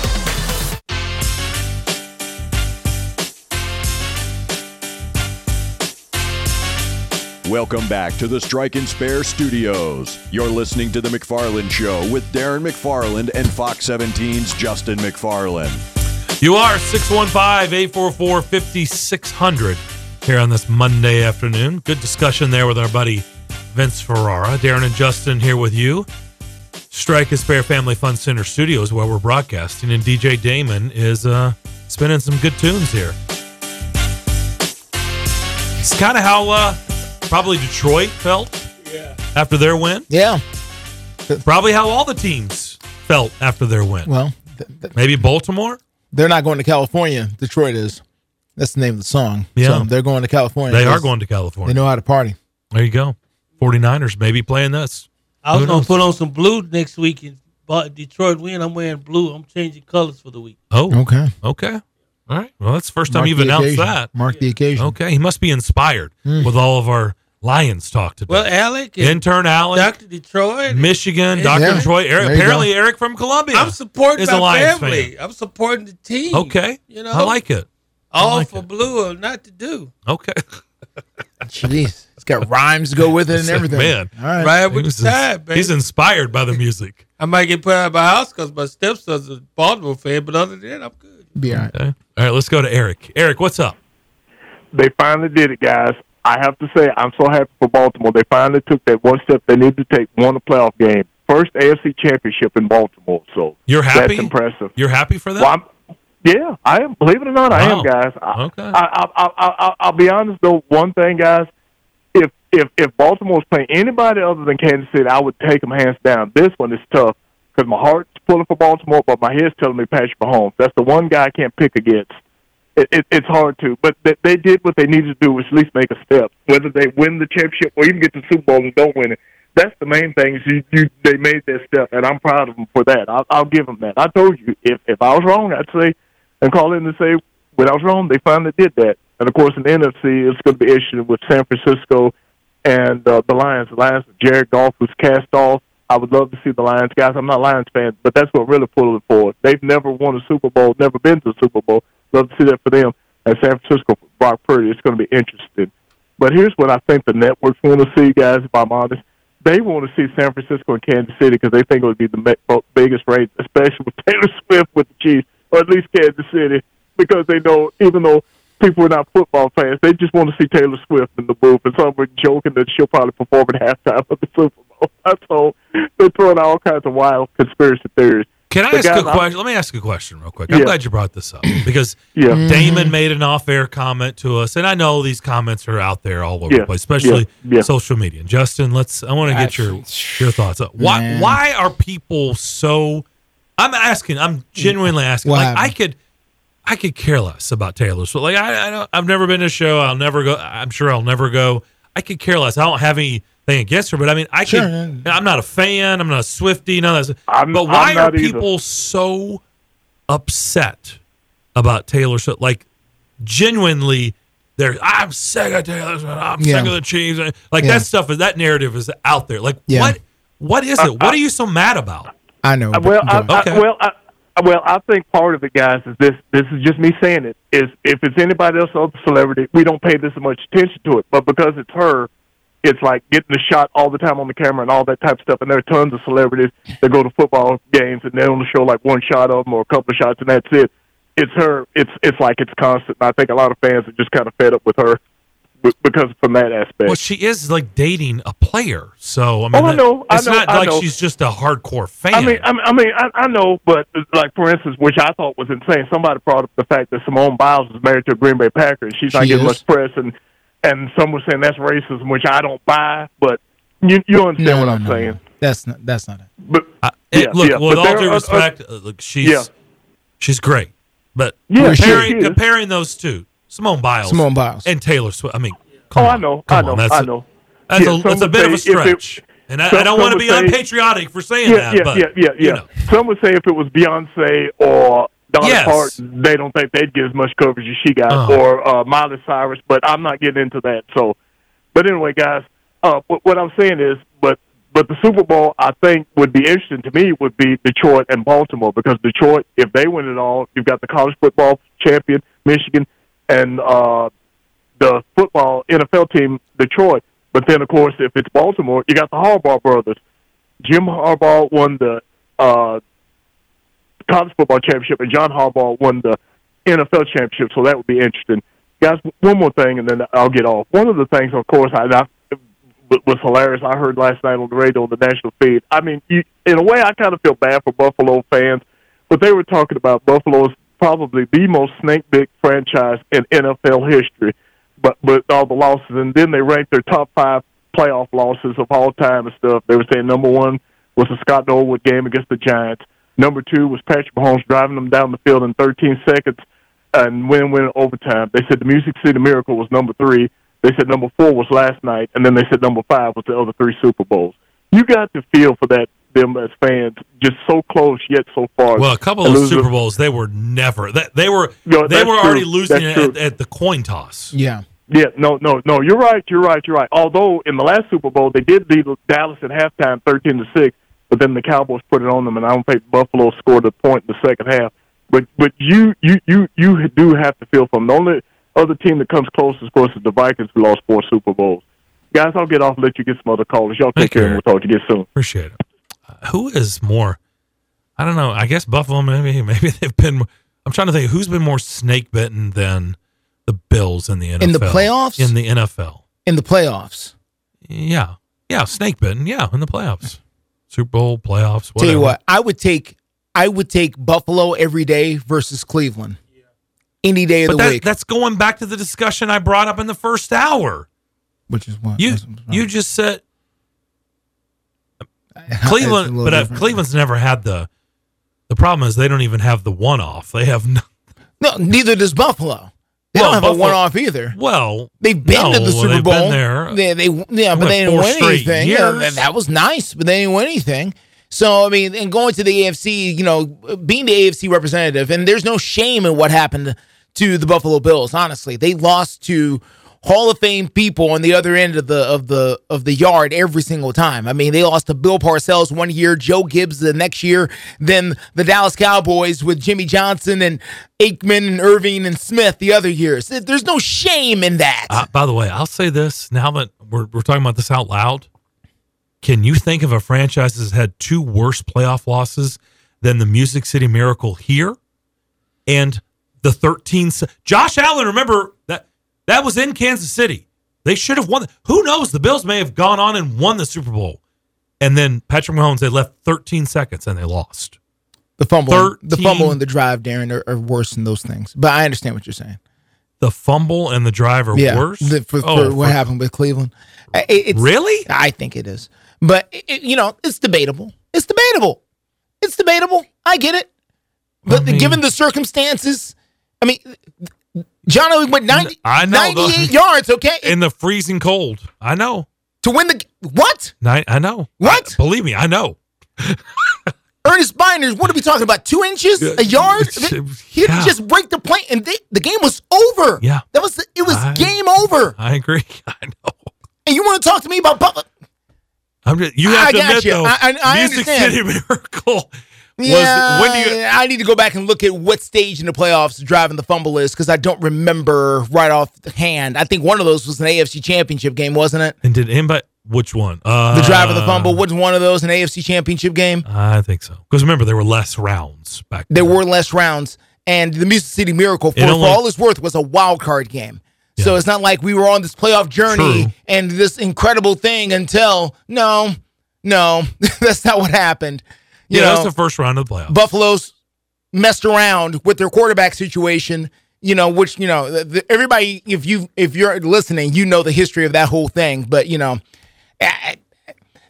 Welcome back to the Strike and Spare Studios. You're listening to The McFarland Show with Darren McFarland and Fox 17's Justin McFarland. You are 615-844-5600 here on this Monday afternoon. Good discussion there with our buddy Vince Ferrara. Darren and Justin here with you. Strike and Spare Family Fun Center Studios, where we're broadcasting, and DJ Damon is spinning some good tunes here. It's kind of how... Probably Detroit felt after their win. Yeah. Probably how all the teams felt after their win. Well, maybe Baltimore? They're not going to California. Detroit is. That's the name of the song. Yeah. So they're going to California. They are going to California. They know how to party. There you go. 49ers maybe playing this. I was going to put on some blue next week and Detroit win. I'm wearing blue. I'm changing colors for the week. Oh. Okay. Okay. All right. Well, that's the first time you've announced that. Mark the occasion. Okay. He must be inspired with all of our Lions talk today. Well, Alec. Intern Alec. Dr. Detroit. Michigan. Dr. Detroit. Eric, apparently Eric from Columbia. I'm supporting my family. I'm supporting the team. Okay. You know, I like it. All for blue or not to do. Okay. Jeez. It's got rhymes to go with it and everything. Man. All right. Right with the time, baby. He's inspired by the music. I might get put out of my house because my stepson's a Baltimore fan, but other than that, I'm good. Be all right. Okay. All right, let's go to Eric. Eric, what's up? They finally did it, guys. I have to say, I'm so happy for Baltimore. They finally took that one step they needed to take, won a playoff game. First AFC Championship in Baltimore. So you're happy? That's impressive. You're happy for that? Well, yeah, I am. Believe it or not, I am, guys. I'll be honest, though. One thing, guys, if Baltimore was playing anybody other than Kansas City, I would take them hands down. This one is tough because my heart's pulling for Baltimore, but my head's telling me Patrick Mahomes. That's the one guy I can't pick against. It's hard to, but they did what they needed to do, which at least make a step. Whether they win the championship or even get to the Super Bowl and don't win it, that's the main thing. Is they made their step, and I'm proud of them for that. I'll give them that. I told you, if I was wrong, I'd say and call in and say when I was wrong. They finally did that, and of course in the NFC, it's going to be issued with San Francisco and the Lions. The Lions, Jared Goff was cast off. I would love to see the Lions, guys. I'm not Lions fan, but that's what really pulled it forward. They've never won a Super Bowl, never been to a Super Bowl. Love to see that for them. And San Francisco, Brock Purdy, it's going to be interesting. But here's what I think the networks want to see, guys, if I'm honest. They want to see San Francisco and Kansas City because they think it would be the biggest race, especially with Taylor Swift with the Chiefs, or at least Kansas City, because they know, even though people are not football fans, they just want to see Taylor Swift in the booth. And some were joking that she'll probably perform at halftime of the Super Bowl. That's all. They're throwing out all kinds of wild conspiracy theories. Can I ask a question? Let me ask a question real quick. I'm glad you brought this up because Damon made an off-air comment to us, and I know these comments are out there all over the place, especially social media. And Justin, I want to get your thoughts up. Why are people so? I'm genuinely asking. Like I could care less about Taylor Swift. Like I've never been to a show. I'll never go. I'm sure I'll never go. I could care less. I don't have any. Against her, but I mean, I'm not a fan. I'm not a Swiftie. None of that. But why are people so upset about Taylor Swift? Like, genuinely, I'm sick of Taylor Swift. I'm sick of the Chiefs. Like that stuff. That narrative is out there. Like, what is it? What are you so mad about? I know. Well, I think part of it, guys, is this. This is just me saying it. Is if it's anybody else, other celebrity, we don't pay this much attention to it. But because it's her. It's like getting the shot all the time on the camera and all that type of stuff. And there are tons of celebrities that go to football games and they only show like one shot of them or a couple of shots and that's it. It's her. It's like it's constant. And I think a lot of fans are just kind of fed up with her because from that aspect. Well, she is like dating a player. So, I mean, it's not like she's just a hardcore fan. I know, but like, for instance, which I thought was insane. Somebody brought up the fact that Simone Biles is married to a Green Bay Packer and she's not getting much press and some were saying that's racism, which I don't buy, but you understand what I'm saying. That's not it. But with all due respect, she's great. But comparing those two, Simone Biles, and Taylor Swift. I mean, I know. That's a bit of a stretch. I don't want to be unpatriotic for saying that. But, you know. Some would say if it was Beyonce or Dolly Parton, they don't think they'd get as much coverage as she got, or Miley Cyrus, but I'm not getting into that. So, but anyway, guys, what I'm saying is, but the Super Bowl, I think, would be interesting to me would be Detroit and Baltimore, because Detroit, if they win it all, you've got the college football champion, Michigan, and the football NFL team, Detroit. But then, of course, if it's Baltimore, you got the Harbaugh brothers. Jim Harbaugh won the college football championship, and John Harbaugh won the NFL championship, so that would be interesting. Guys, one more thing, and then I'll get off. One of the things, of course, was hilarious. I heard last night on the radio on the national feed. I mean, in a way, I kind of feel bad for Buffalo fans, but they were talking about Buffalo's probably the most snake-bit franchise in NFL history, but all the losses. And then they ranked their top five playoff losses of all time and stuff. They were saying number one was the Scott Norwood game against the Giants. Number two was Patrick Mahomes driving them down the field in 13 seconds and win overtime. They said the Music City Miracle was number three. They said number four was last night, and then they said number five was the other three Super Bowls. You got to feel for them as fans, just so close yet so far. Well, a couple of Super Bowls, they were never. They were already losing at the coin toss. Yeah. Yeah, no. You're right. Although in the last Super Bowl, they did lead Dallas at halftime 13-6, but then the Cowboys put it on them, and I don't think Buffalo scored a point in the second half. But you do have to feel for them. The only other team that comes close, of course, is the Vikings, who lost four Super Bowls. Guys, I'll get off and let you get some other callers. Y'all take care, and we'll talk to you soon. Appreciate it. Who is more, I don't know, I guess Buffalo, maybe they've been, I'm trying to think, who's been more snake-bitten than the Bills in the NFL? In the playoffs? In the NFL. In the playoffs. Yeah. Yeah, snake-bitten, yeah, in the playoffs. Super Bowl, playoffs, whatever. Tell you what, I would take Buffalo every day versus Cleveland. Any day of the week. That's going back to the discussion I brought up in the first hour. Which is what? You just said Cleveland, but Cleveland's never had the problem is they don't even have the one-off. They have no. No, neither does Buffalo. They don't have a one-off either. Well, they've been to the Super Bowl. Been there. But they didn't win anything. Yeah, that was nice, but they didn't win anything. So, I mean, and going to the AFC, being the AFC representative, and there's no shame in what happened to the Buffalo Bills, honestly. They lost to Hall of Fame people on the other end of the yard every single time. I mean, they lost to Bill Parcells one year, Joe Gibbs the next year, then the Dallas Cowboys with Jimmy Johnson and Aikman and Irving and Smith the other years. There's no shame in that. By the way, I'll say this now that we're talking about this out loud. Can you think of a franchise that's had two worse playoff losses than the Music City Miracle here and the 13? Josh Allen, remember that was in Kansas City. They should have won. Who knows? The Bills may have gone on and won the Super Bowl. And then Patrick Mahomes, they left 13 seconds and they lost. The fumble and the drive, Darren, are worse than those things. But I understand what you're saying. The fumble and the drive are worse? For what happened with Cleveland. Really? I think it is. But, it's debatable. I get it. But given the circumstances, I mean, John Owen went 98 yards, okay? In the freezing cold. I know. To win the... What? I know. What? Believe me, I know. Ernest Binders, what are we talking about? 2 inches? A yard? He didn't just break the plate, and the game was over. Yeah. It was game over. I agree. I know. And you want to talk to me about Buffalo? You have to admit, though, Music City Miracle I need to go back and look at what stage in the playoffs driving the fumble is, because I don't remember right off the hand. I think one of those was an AFC Championship game, wasn't it? And did anybody... Which one? The driver, the fumble. Wasn't one of those an AFC Championship game? I think so. Because remember, there were less rounds back then. There were less rounds. And the Music City Miracle, for all it's worth, was a wild card game. Yeah. So it's not like we were on this playoff journey and this incredible thing until, no, that's not what happened. You know, that's the first round of the playoffs. Buffalo's messed around with their quarterback situation. Everybody, if you're listening, you know the history of that whole thing. But,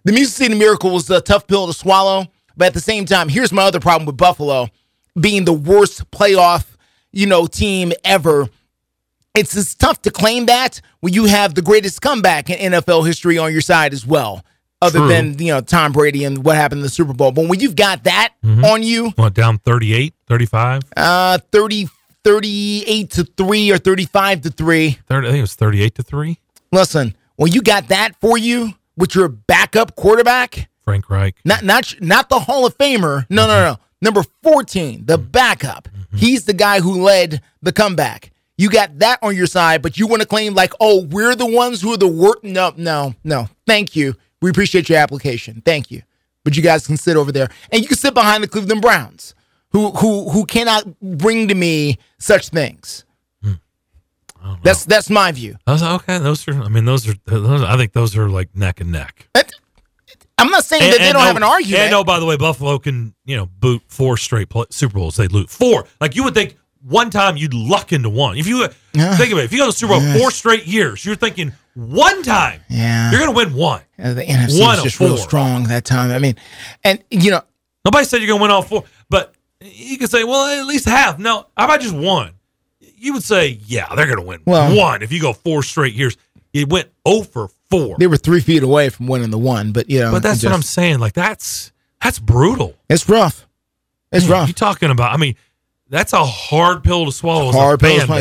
the Music City Miracle was a tough pill to swallow. But at the same time, here's my other problem with Buffalo being the worst playoff, team ever. It's tough to claim that when you have the greatest comeback in NFL history on your side as well. Other than, Tom Brady and what happened in the Super Bowl. But when you've got that on you. What, down 38, 35? 38-3 or 35-3. I think it was 38-3. Listen. When you got that for you with your backup quarterback, Frank Reich, not the Hall of Famer. No. Number 14, the backup. Mm-hmm. He's the guy who led the comeback. You got that on your side, but you want to claim like, oh, we're the ones who are the worst. No. Thank you. We appreciate your application. Thank you. But you guys can sit over there, and you can sit behind the Cleveland Browns, who cannot bring to me such things. That's my view. Okay. Those are. I think those are like neck and neck. I'm not saying that they don't have an argument. And by the way, Buffalo can boot 4 straight Super Bowls. They lose 4. Like you would think one time you'd luck into one. If you think of it, if you go to the Super Bowl 4 straight years, you're thinking one time you're going to win one. The NFC was just real strong that time. Nobody said you're going to win all 4, but you could say, well, at least half. No, how about just one? You would say, they're going to win one if you go 4 straight years. It went 0-4. They were 3 feet away from winning the one, but But that's what I'm saying. Like that's brutal. It's rough. Rough. You're talking about. That's a hard pill to swallow.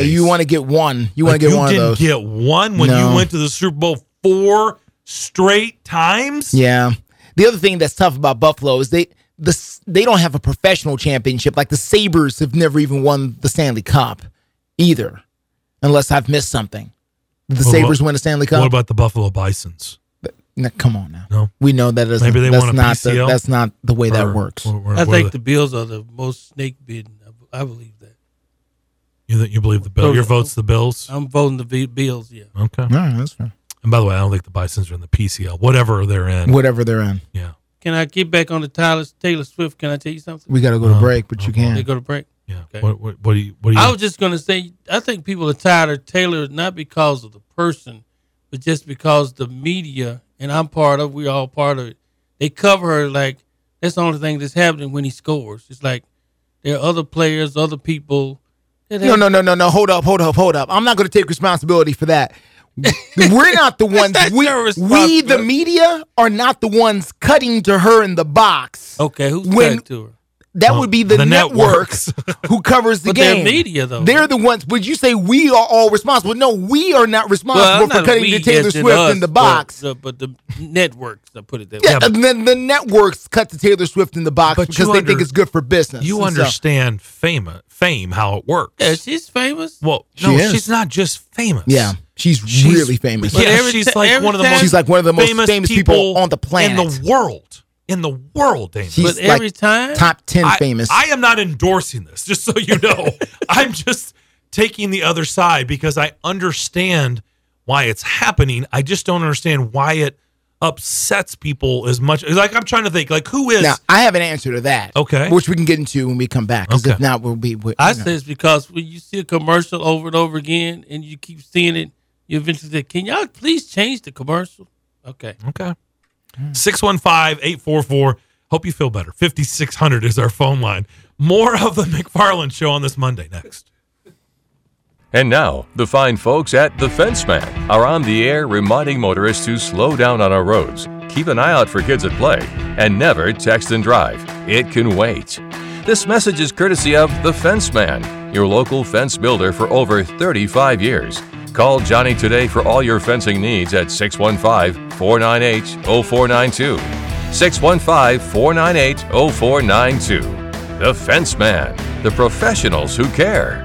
You want to get one. You want to get one of those. You didn't get one when you went to the Super Bowl 4 straight times. Yeah. The other thing that's tough about Buffalo is they don't have a professional championship. Like the Sabres have never even won the Stanley Cup. Either, unless I've missed something. The Sabres win a Stanley Cup. What about the Buffalo Bisons? Come on now. No, we know that is that's not the way that works. I think the Bills are the most snake bitten. I believe that. You believe the Bills? Your vote's the Bills. I'm voting the Bills. Yeah. Okay. All right, that's fair. And by the way, I don't think the Bisons are in the PCL. Whatever they're in. Yeah. Can I get back on the Taylor Swift? Can I tell you something? We got to go to break, but you can. They go to break. Yeah. Okay. What do you? I was just going to say, I think people are tired of Taylor, not because of the person, but just because the media, and we're all part of it, they cover her like that's the only thing that's happening when he scores. It's like there are other players, other people. No. Hold up. I'm not going to take responsibility for that. We're not the ones. We, the media, are not the ones cutting to her in the box. Okay, who's cutting to her? That would be the networks who covers the game. They're media, though. They're the ones. Would you say we are all responsible? No, we are not responsible for cutting to Taylor Swift in the box. But the networks, I put it that way. Yeah, and then the networks cut to Taylor Swift in the box because they think it's good for business. You understand fame, how it works. Yeah, she's famous. Well, no, she's not just famous. Yeah, she's really famous. Yeah, she's like one of the most famous people on the planet. In the world. Damon. But every time, top 10 famous. I am not endorsing this, just so you know. I'm just taking the other side because I understand why it's happening. I just don't understand why it upsets people as much. Like I'm trying to think, like who is? Now I have an answer to that. Okay, which we can get into when we come back. Because if not, we'll be. I say it's because when you see a commercial over and over again, and you keep seeing it, you eventually say, "Can y'all please change the commercial?" Okay. 615-844. Hope you feel better. 5600 is our phone line. More of the McFarland Show on this Monday next. And now, the fine folks at The Fenceman are on the air reminding motorists to slow down on our roads, keep an eye out for kids at play, and never text and drive. It can wait. This message is courtesy of The Fenceman, your local fence builder for over 35 years. Call Johnny today for all your fencing needs at 615-498-0492. 615-498-0492. The Fence Man, the professionals who care.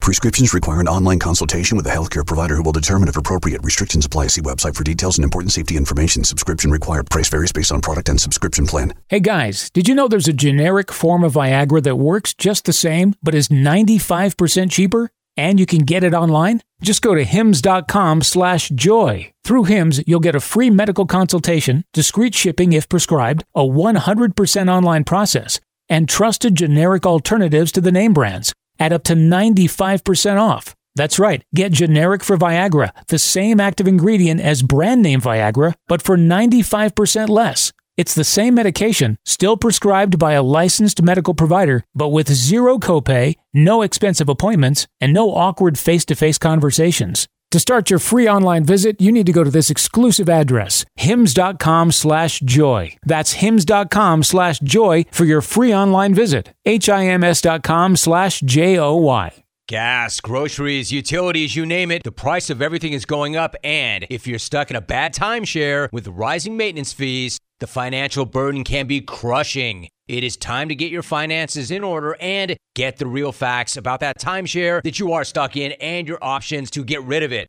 Prescriptions require an online consultation with a healthcare provider who will determine if appropriate. Restrictions apply. See website for details and important safety information. Subscription required. Price varies based on product and subscription plan. Hey guys, did you know there's a generic form of Viagra that works just the same, but is 95% cheaper? And you can get it online? Just go to hims.com/joy. Through Hims, you'll get a free medical consultation, discreet shipping if prescribed, a 100% online process, and trusted generic alternatives to the name brands. At up to 95% off. That's right, get generic for Viagra, the same active ingredient as brand name Viagra, but for 95% less. It's the same medication, still prescribed by a licensed medical provider, but with zero copay, no expensive appointments, and no awkward face-to-face conversations. To start your free online visit, you need to go to this exclusive address, hims.com/joy. That's hims.com/joy for your free online visit. hims.com/joy. Gas, groceries, utilities, you name it, the price of everything is going up. And if you're stuck in a bad timeshare with rising maintenance fees, the financial burden can be crushing. It is time to get your finances in order and get the real facts about that timeshare that you are stuck in and your options to get rid of it.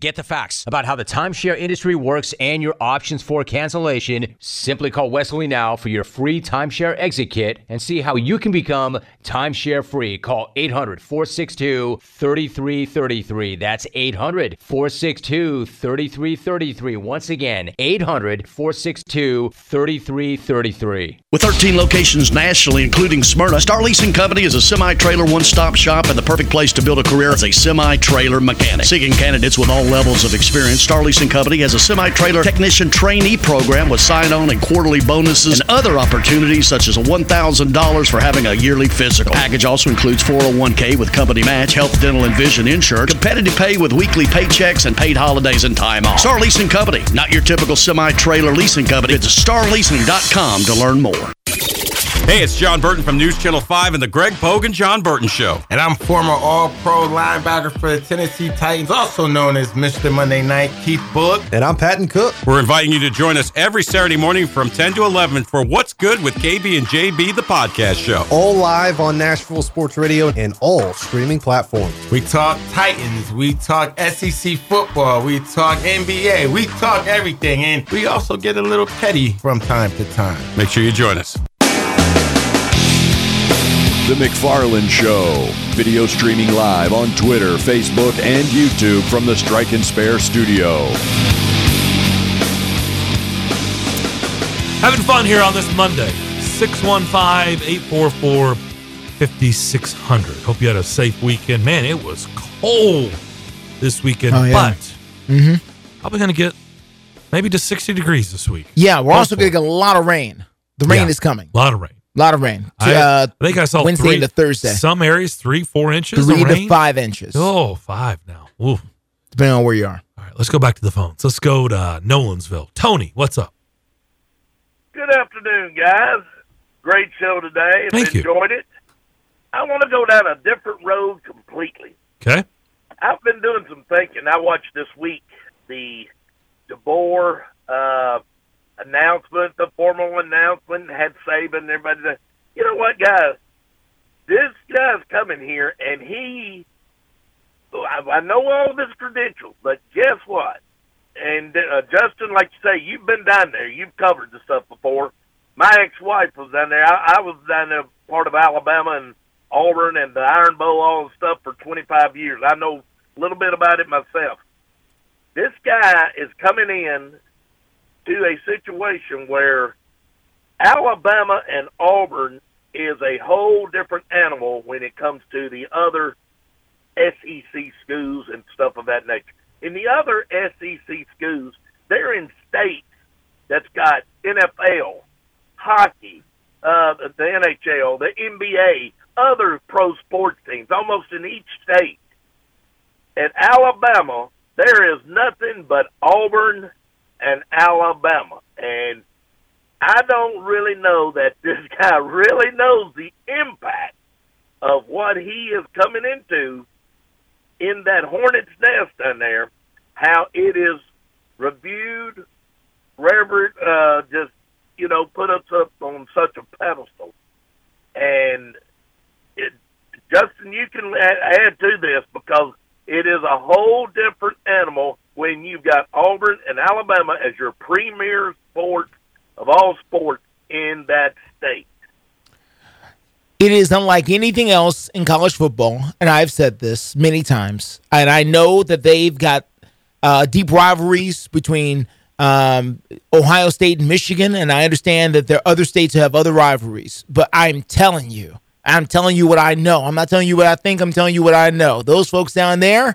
Get the facts about how the timeshare industry works and your options for cancellation. Simply call Wesley now for your free timeshare exit kit and see how you can become timeshare free. Call 800-462-3333. That's 800-462-3333. Once again, 800-462-3333. With 13 locations nationally, including Smyrna, Star Leasing Company is a semi-trailer one-stop shop and the perfect place to build a career as a semi-trailer mechanic. Seeking candidates with all levels of experience, Star Leasing Company has a semi-trailer technician trainee program with sign-on and quarterly bonuses and other opportunities such as $1,000 for having a yearly physical. The package also includes 401k with company match, health, dental, and vision insurance, competitive pay with weekly paychecks, and paid holidays and time off. Star Leasing Company, not your typical semi-trailer leasing company. Visit starleasing.com to learn more. Hey, it's John Burton from News Channel 5 and the Greg Pogue and John Burton Show. And I'm former All-Pro linebacker for the Tennessee Titans, also known as Mr. Monday Night, Keith Book. And I'm Patton Cook. We're inviting you to join us every Saturday morning from 10 to 11 for What's Good with KB and JB, the podcast show. All live on Nashville Sports Radio and all streaming platforms. We talk Titans, we talk SEC football, we talk NBA, we talk everything. And we also get a little petty from time to time. Make sure you join us. The McFarland Show, video streaming live on Twitter, Facebook, and YouTube from the Strike and Spare Studio. Having fun here on this Monday, 615-844-5600. Hope you had a safe weekend. Man, it was cold this weekend, but probably going to get maybe to 60 degrees this week. Yeah, we're also going to get a lot of rain. The rain is coming. A lot of rain. A lot of rain. I think I saw Wednesday into Thursday. Some areas, 3-4 inches. 3 to 5 inches. Oh, 5 now. Ooh. Depending on where you are. All right, let's go back to the phones. Let's go to Nolansville. Tony, what's up? Good afternoon, guys. Great show today. Thank you. Enjoyed it. I want to go down a different road completely. Okay. I've been doing some thinking. I watched this week the DeBoer announcement, the formal announcement, had Saban and everybody. You know what, guys? This guy's coming here, and I know all this credentials, but guess what? And Justin, like you say, you've been down there. You've covered the stuff before. My ex-wife was down there. I was down there part of Alabama and Auburn and the Iron Bowl, all the stuff for 25 years. I know a little bit about it myself. This guy is coming in to a situation where Alabama and Auburn is a whole different animal when it comes to the other SEC schools and stuff of that nature. In the other SEC schools, they're in states that's got NFL, hockey, the NHL, the NBA, other pro sports teams, almost in each state. At Alabama, there is nothing but Auburn, and Alabama. And I don't really know that this guy really knows the impact of what he is coming into in that hornet's nest down there, how it is reviewed, revered, just, you know, put us up on such a pedestal. And, Justin, you can add to this because it is a whole different animal when you've got Auburn and Alabama as your premier sport of all sports in that state. It is unlike anything else in college football, and I've said this many times, and I know that they've got deep rivalries between Ohio State and Michigan, and I understand that there are other states who have other rivalries, but I'm telling you what I know. I'm not telling you what I think. I'm telling you what I know. Those folks down there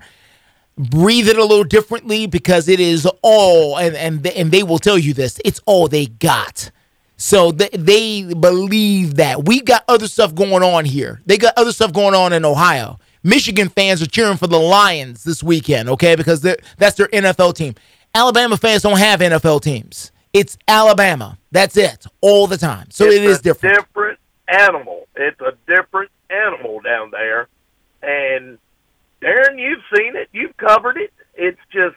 breathe it a little differently because it is all, and they will tell you this, it's all they got. So they believe that. We got other stuff going on here. They got other stuff going on in Ohio. Michigan fans are cheering for the Lions this weekend, okay, because that's their NFL team. Alabama fans don't have NFL teams. It's Alabama. That's it, all the time. So it is different. Different animal. It's a different animal down there. And, Darren, you've seen it. You've covered it. It's just,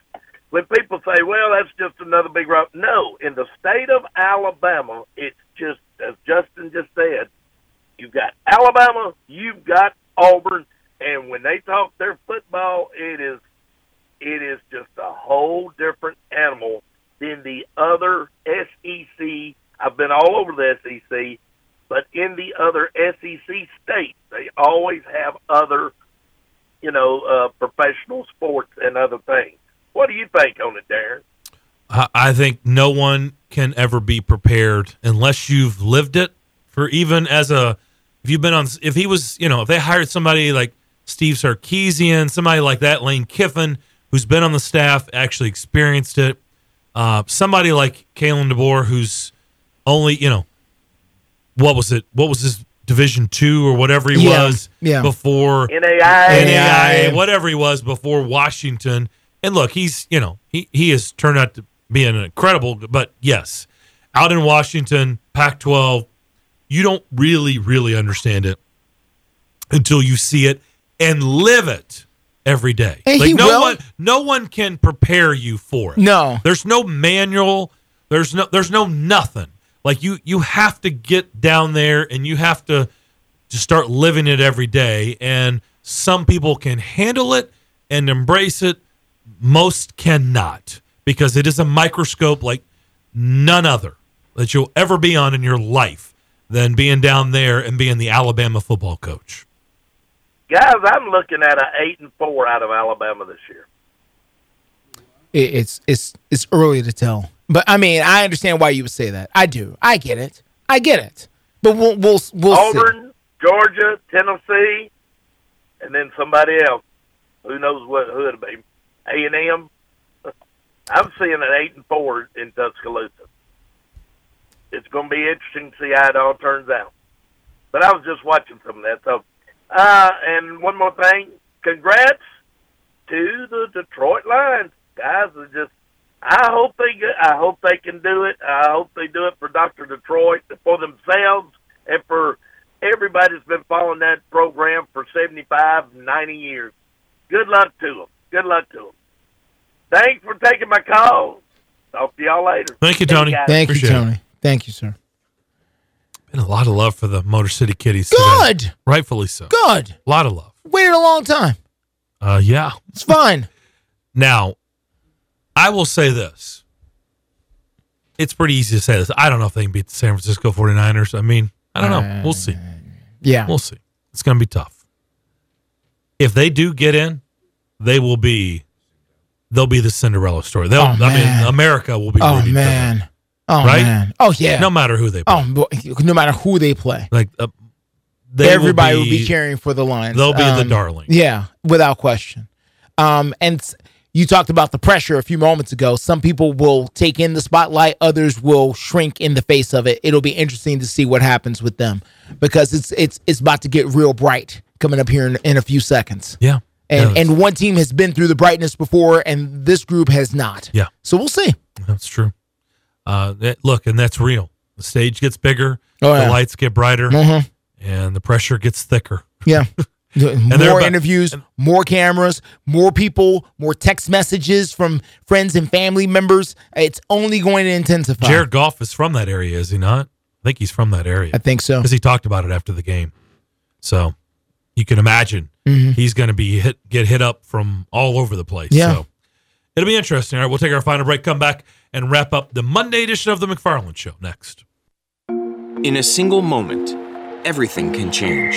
when people say, well, that's just another big rock. No, in the state of Alabama, it's just, as Justin just said, you've got Alabama, you've got Auburn, and when they talk their football, it is just a whole different animal than the other SEC. I've been all over the SEC, but in the other SEC states, they always have other, professional sports and other things. What do you think on it, Darren? I think no one can ever be prepared unless you've lived it. For even as a, if you've been on, if he was, if they hired somebody like Steve Sarkisian, somebody like that, Lane Kiffin, who's been on the staff, actually experienced it. Somebody like Kalen DeBoer, who's only, what was it? What was his Division II or whatever he was before NAIA, whatever he was before Washington. And look, he's, he has turned out to be an incredible, but yes, out in Washington, Pac-12, you don't really understand it until you see it and live it every day. And like no one can prepare you for it. No. There's no manual, there's no nothing. Like you have to get down there and you have to just start living it every day, and some people can handle it and embrace it. Most cannot, because it is a microscope like none other that you'll ever be on in your life than being down there and being the Alabama football coach. Guys, I'm looking at an 8-4 out of Alabama this year. It's early to tell, but I mean, I understand why you would say that. I do. I get it. But we'll Auburn, see. Georgia, Tennessee, and then somebody else. Who knows who it'll be. A&M, I'm seeing an 8-4 in Tuscaloosa. It's going to be interesting to see how it all turns out. But I was just watching some of that. So, and one more thing, congrats to the Detroit Lions. Guys are just, I hope they can do it. I hope they do it for Dr. Detroit, for themselves, and for everybody that's been following that program for 75, 90 years. Good luck to them. Good luck to them. Thanks for taking my call. Talk to y'all later. Thank you, Tony. Thank you, Tony. Thank you, sir. Been a lot of love for the Motor City Kitties. Good. Today. Rightfully so. Good. A lot of love. Waited a long time. Yeah. It's fine. Now, I will say this. It's pretty easy to say this. I don't know if they can beat the San Francisco 49ers. I mean, I don't know. We'll see. Yeah. We'll see. It's going to be tough. If they do get in, they'll be the Cinderella story. America will be rooting for them. Oh, right? Man. Oh, yeah. No matter who they play. Like, everybody will be cheering for the Lions. They'll be the darling. Yeah, without question. And you talked about the pressure a few moments ago. Some people will take in the spotlight. Others will shrink in the face of it. It'll be interesting to see what happens with them, because it's about to get real bright coming up here in a few seconds. Yeah. And one team has been through the brightness before, and this group has not. Yeah. So we'll see. That's true. Look, and that's real. The stage gets bigger. Oh, yeah. The lights get brighter. Mm-hmm. And the pressure gets thicker. Yeah. More interviews, more cameras, more people, more text messages from friends and family members. It's only going to intensify. Jared Goff is from that area, is he not? I think he's from that area. I think so. Because he talked about it after the game. So you can imagine he's going to be get hit up from all over the place. Yeah. So it'll be interesting. All right, we'll take our final break, come back, and wrap up the Monday edition of The McFarland Show next. In a single moment, everything can change.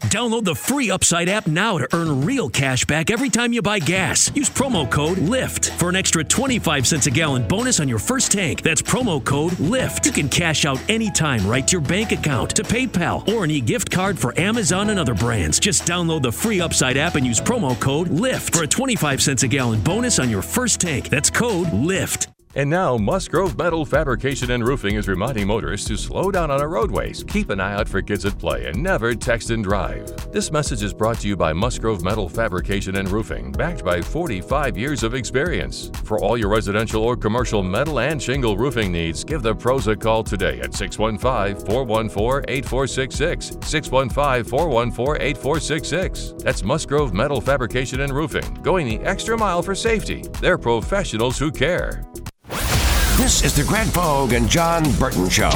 Download the free Upside app now to earn real cash back every time you buy gas. Use promo code LIFT for an extra 25 cents a gallon bonus on your first tank. That's promo code LIFT. You can cash out anytime right to your bank account, to PayPal, or an e-gift card for Amazon and other brands. Just download the free Upside app and use promo code LIFT for a 25 cents a gallon bonus on your first tank. That's code LIFT. And now, Musgrove Metal Fabrication and Roofing is reminding motorists to slow down on our roadways, keep an eye out for kids at play, and never text and drive. This message is brought to you by Musgrove Metal Fabrication and Roofing, backed by 45 years of experience. For all your residential or commercial metal and shingle roofing needs, give the pros a call today at 615-414-8466, 615-414-8466. That's Musgrove Metal Fabrication and Roofing, going the extra mile for safety. They're professionals who care. This is the Greg Vogue and John Burton Show.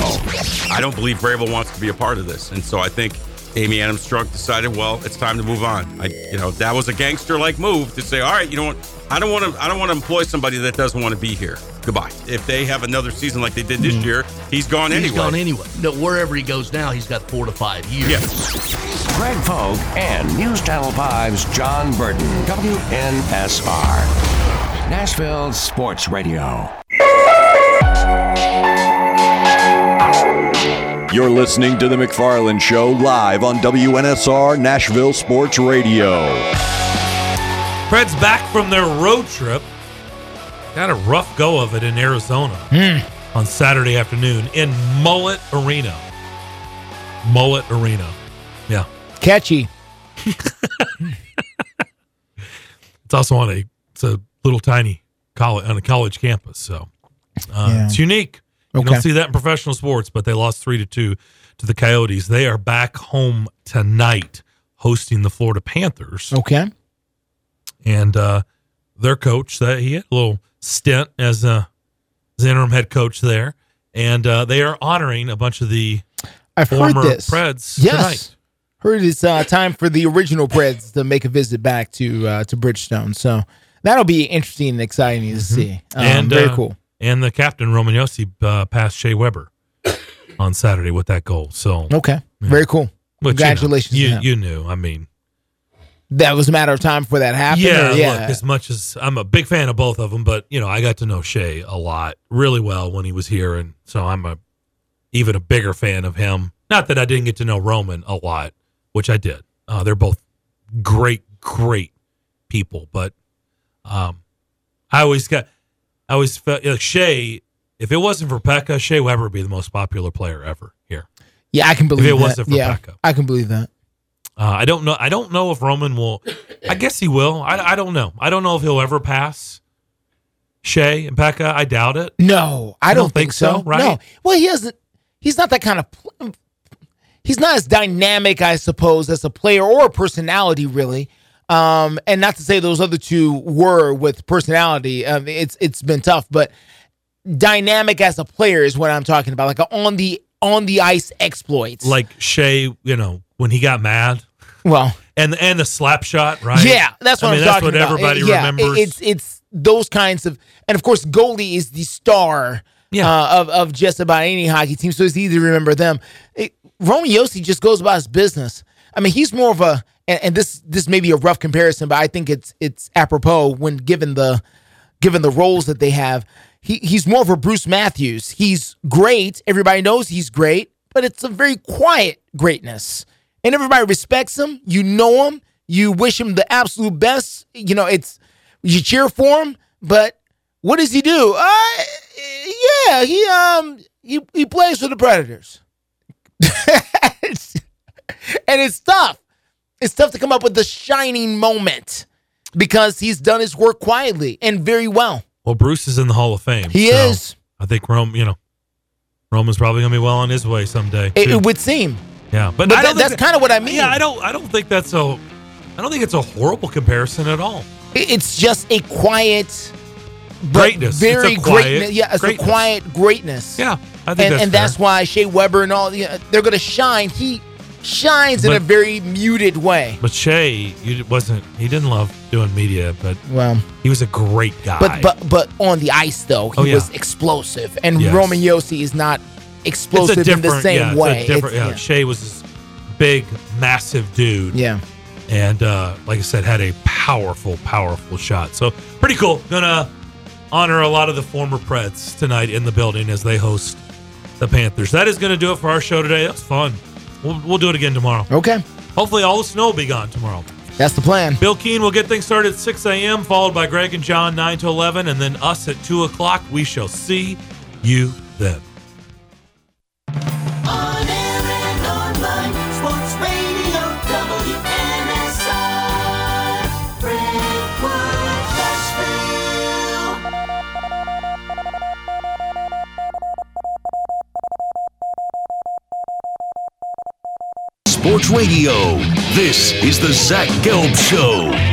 I don't believe Vrabel wants to be a part of this. And so I think Amy Adams-Strunk decided, well, it's time to move on. That was a gangster-like move to say, all right, you know what? I don't want to employ somebody that doesn't want to be here. Goodbye. If they have another season like they did this year, he's gone anyway. No, wherever he goes now, he's got 4 to 5 years. Yes. Greg Vogue and News Channel 5's John Burton, WNSR. Nashville Sports Radio. You're listening to The McFarland Show live on WNSR Nashville Sports Radio. Preds back from their road trip. Got a rough go of it in Arizona on Saturday afternoon in Mullet Arena. Yeah. Catchy. It's also on a little tiny college, on a college campus, so it's unique. You don't see that in professional sports, but they lost 3-2 to the Coyotes. They are back home tonight, hosting the Florida Panthers. Okay, and their coach, he had a little stint as interim head coach there, and they are honoring a bunch of the I've heard this. Preds tonight. Heard it's time for the original Preds to make a visit back to Bridgestone. So that'll be interesting and exciting to see. And very cool. And the captain, Roman Yossi, passed Shea Weber on Saturday with that goal. So very cool. Which, congratulations. You knew. I mean, that was a matter of time before that happened. Look, as much as I'm a big fan of both of them, but you know, I got to know Shea a lot, really well when he was here, and so I'm even a bigger fan of him. Not that I didn't get to know Roman a lot, which I did. They're both great people, but I always felt like Shea. If it wasn't for Pekka, Shea Weber would be the most popular player ever here. Yeah, I can believe that. If it wasn't for Pekka, I can believe that. I don't know. I don't know if Roman will. I guess he will. I don't know. I don't know if he'll ever pass Shea and Pekka. I doubt it. No, I don't think so. Right? No. Well, he hasn't. He's not that kind of. He's not as dynamic, I suppose, as a player or a personality, really. And not to say those other two were with personality. It's been tough, but dynamic as a player is what I'm talking about. Like on the ice exploits, like Shea, you know, when he got mad. Well, and the slap shot, right? Yeah, that's what I'm talking about. That's what everybody remembers. It's those kinds of, and of course, goalie is the star of just about any hockey team, so it's easy to remember them. Roman Yossi just goes about his business. I mean, he's more of a, and this may be a rough comparison, but I think it's apropos when given the roles that they have. He's more of a Bruce Matthews. He's great. Everybody knows he's great, but it's a very quiet greatness, and everybody respects him. You know him. You wish him the absolute best. You know, you cheer for him, but what does he do? He plays for the Predators. And it's tough. It's tough to come up with the shining moment because he's done his work quietly and very well. Well, Bruce is in the Hall of Fame. He is. I think Roman's probably going to be well on his way someday. It would seem. Yeah, but I don't that's kind of what I mean. Yeah, I don't think that's a. I don't think it's a horrible comparison at all. It's just a quiet greatness. Very great. Yeah, it's a quiet greatness. Yeah. I think that's why Shea Weber and all, they're going to shine. He shines in a very muted way. But Shea, he didn't love doing media, but he was a great guy. But on the ice, though, he was explosive. And Roman Yossi is not explosive in the same way. Shea was this big, massive dude. Yeah. And like I said, had a powerful, powerful shot. So pretty cool. Going to honor a lot of the former Preds tonight in the building as they host the Panthers. That is going to do it for our show today. That was fun. We'll do it again tomorrow. Okay. Hopefully all the snow will be gone tomorrow. That's the plan. Bill Keene will get things started at 6 a.m., followed by Greg and John 9 to 11, and then us at 2 o'clock. We shall see you then. On air and online, Sports Radio WNSR, Brentwood, Nashville. Sports Radio. This is the Zach Gelb Show.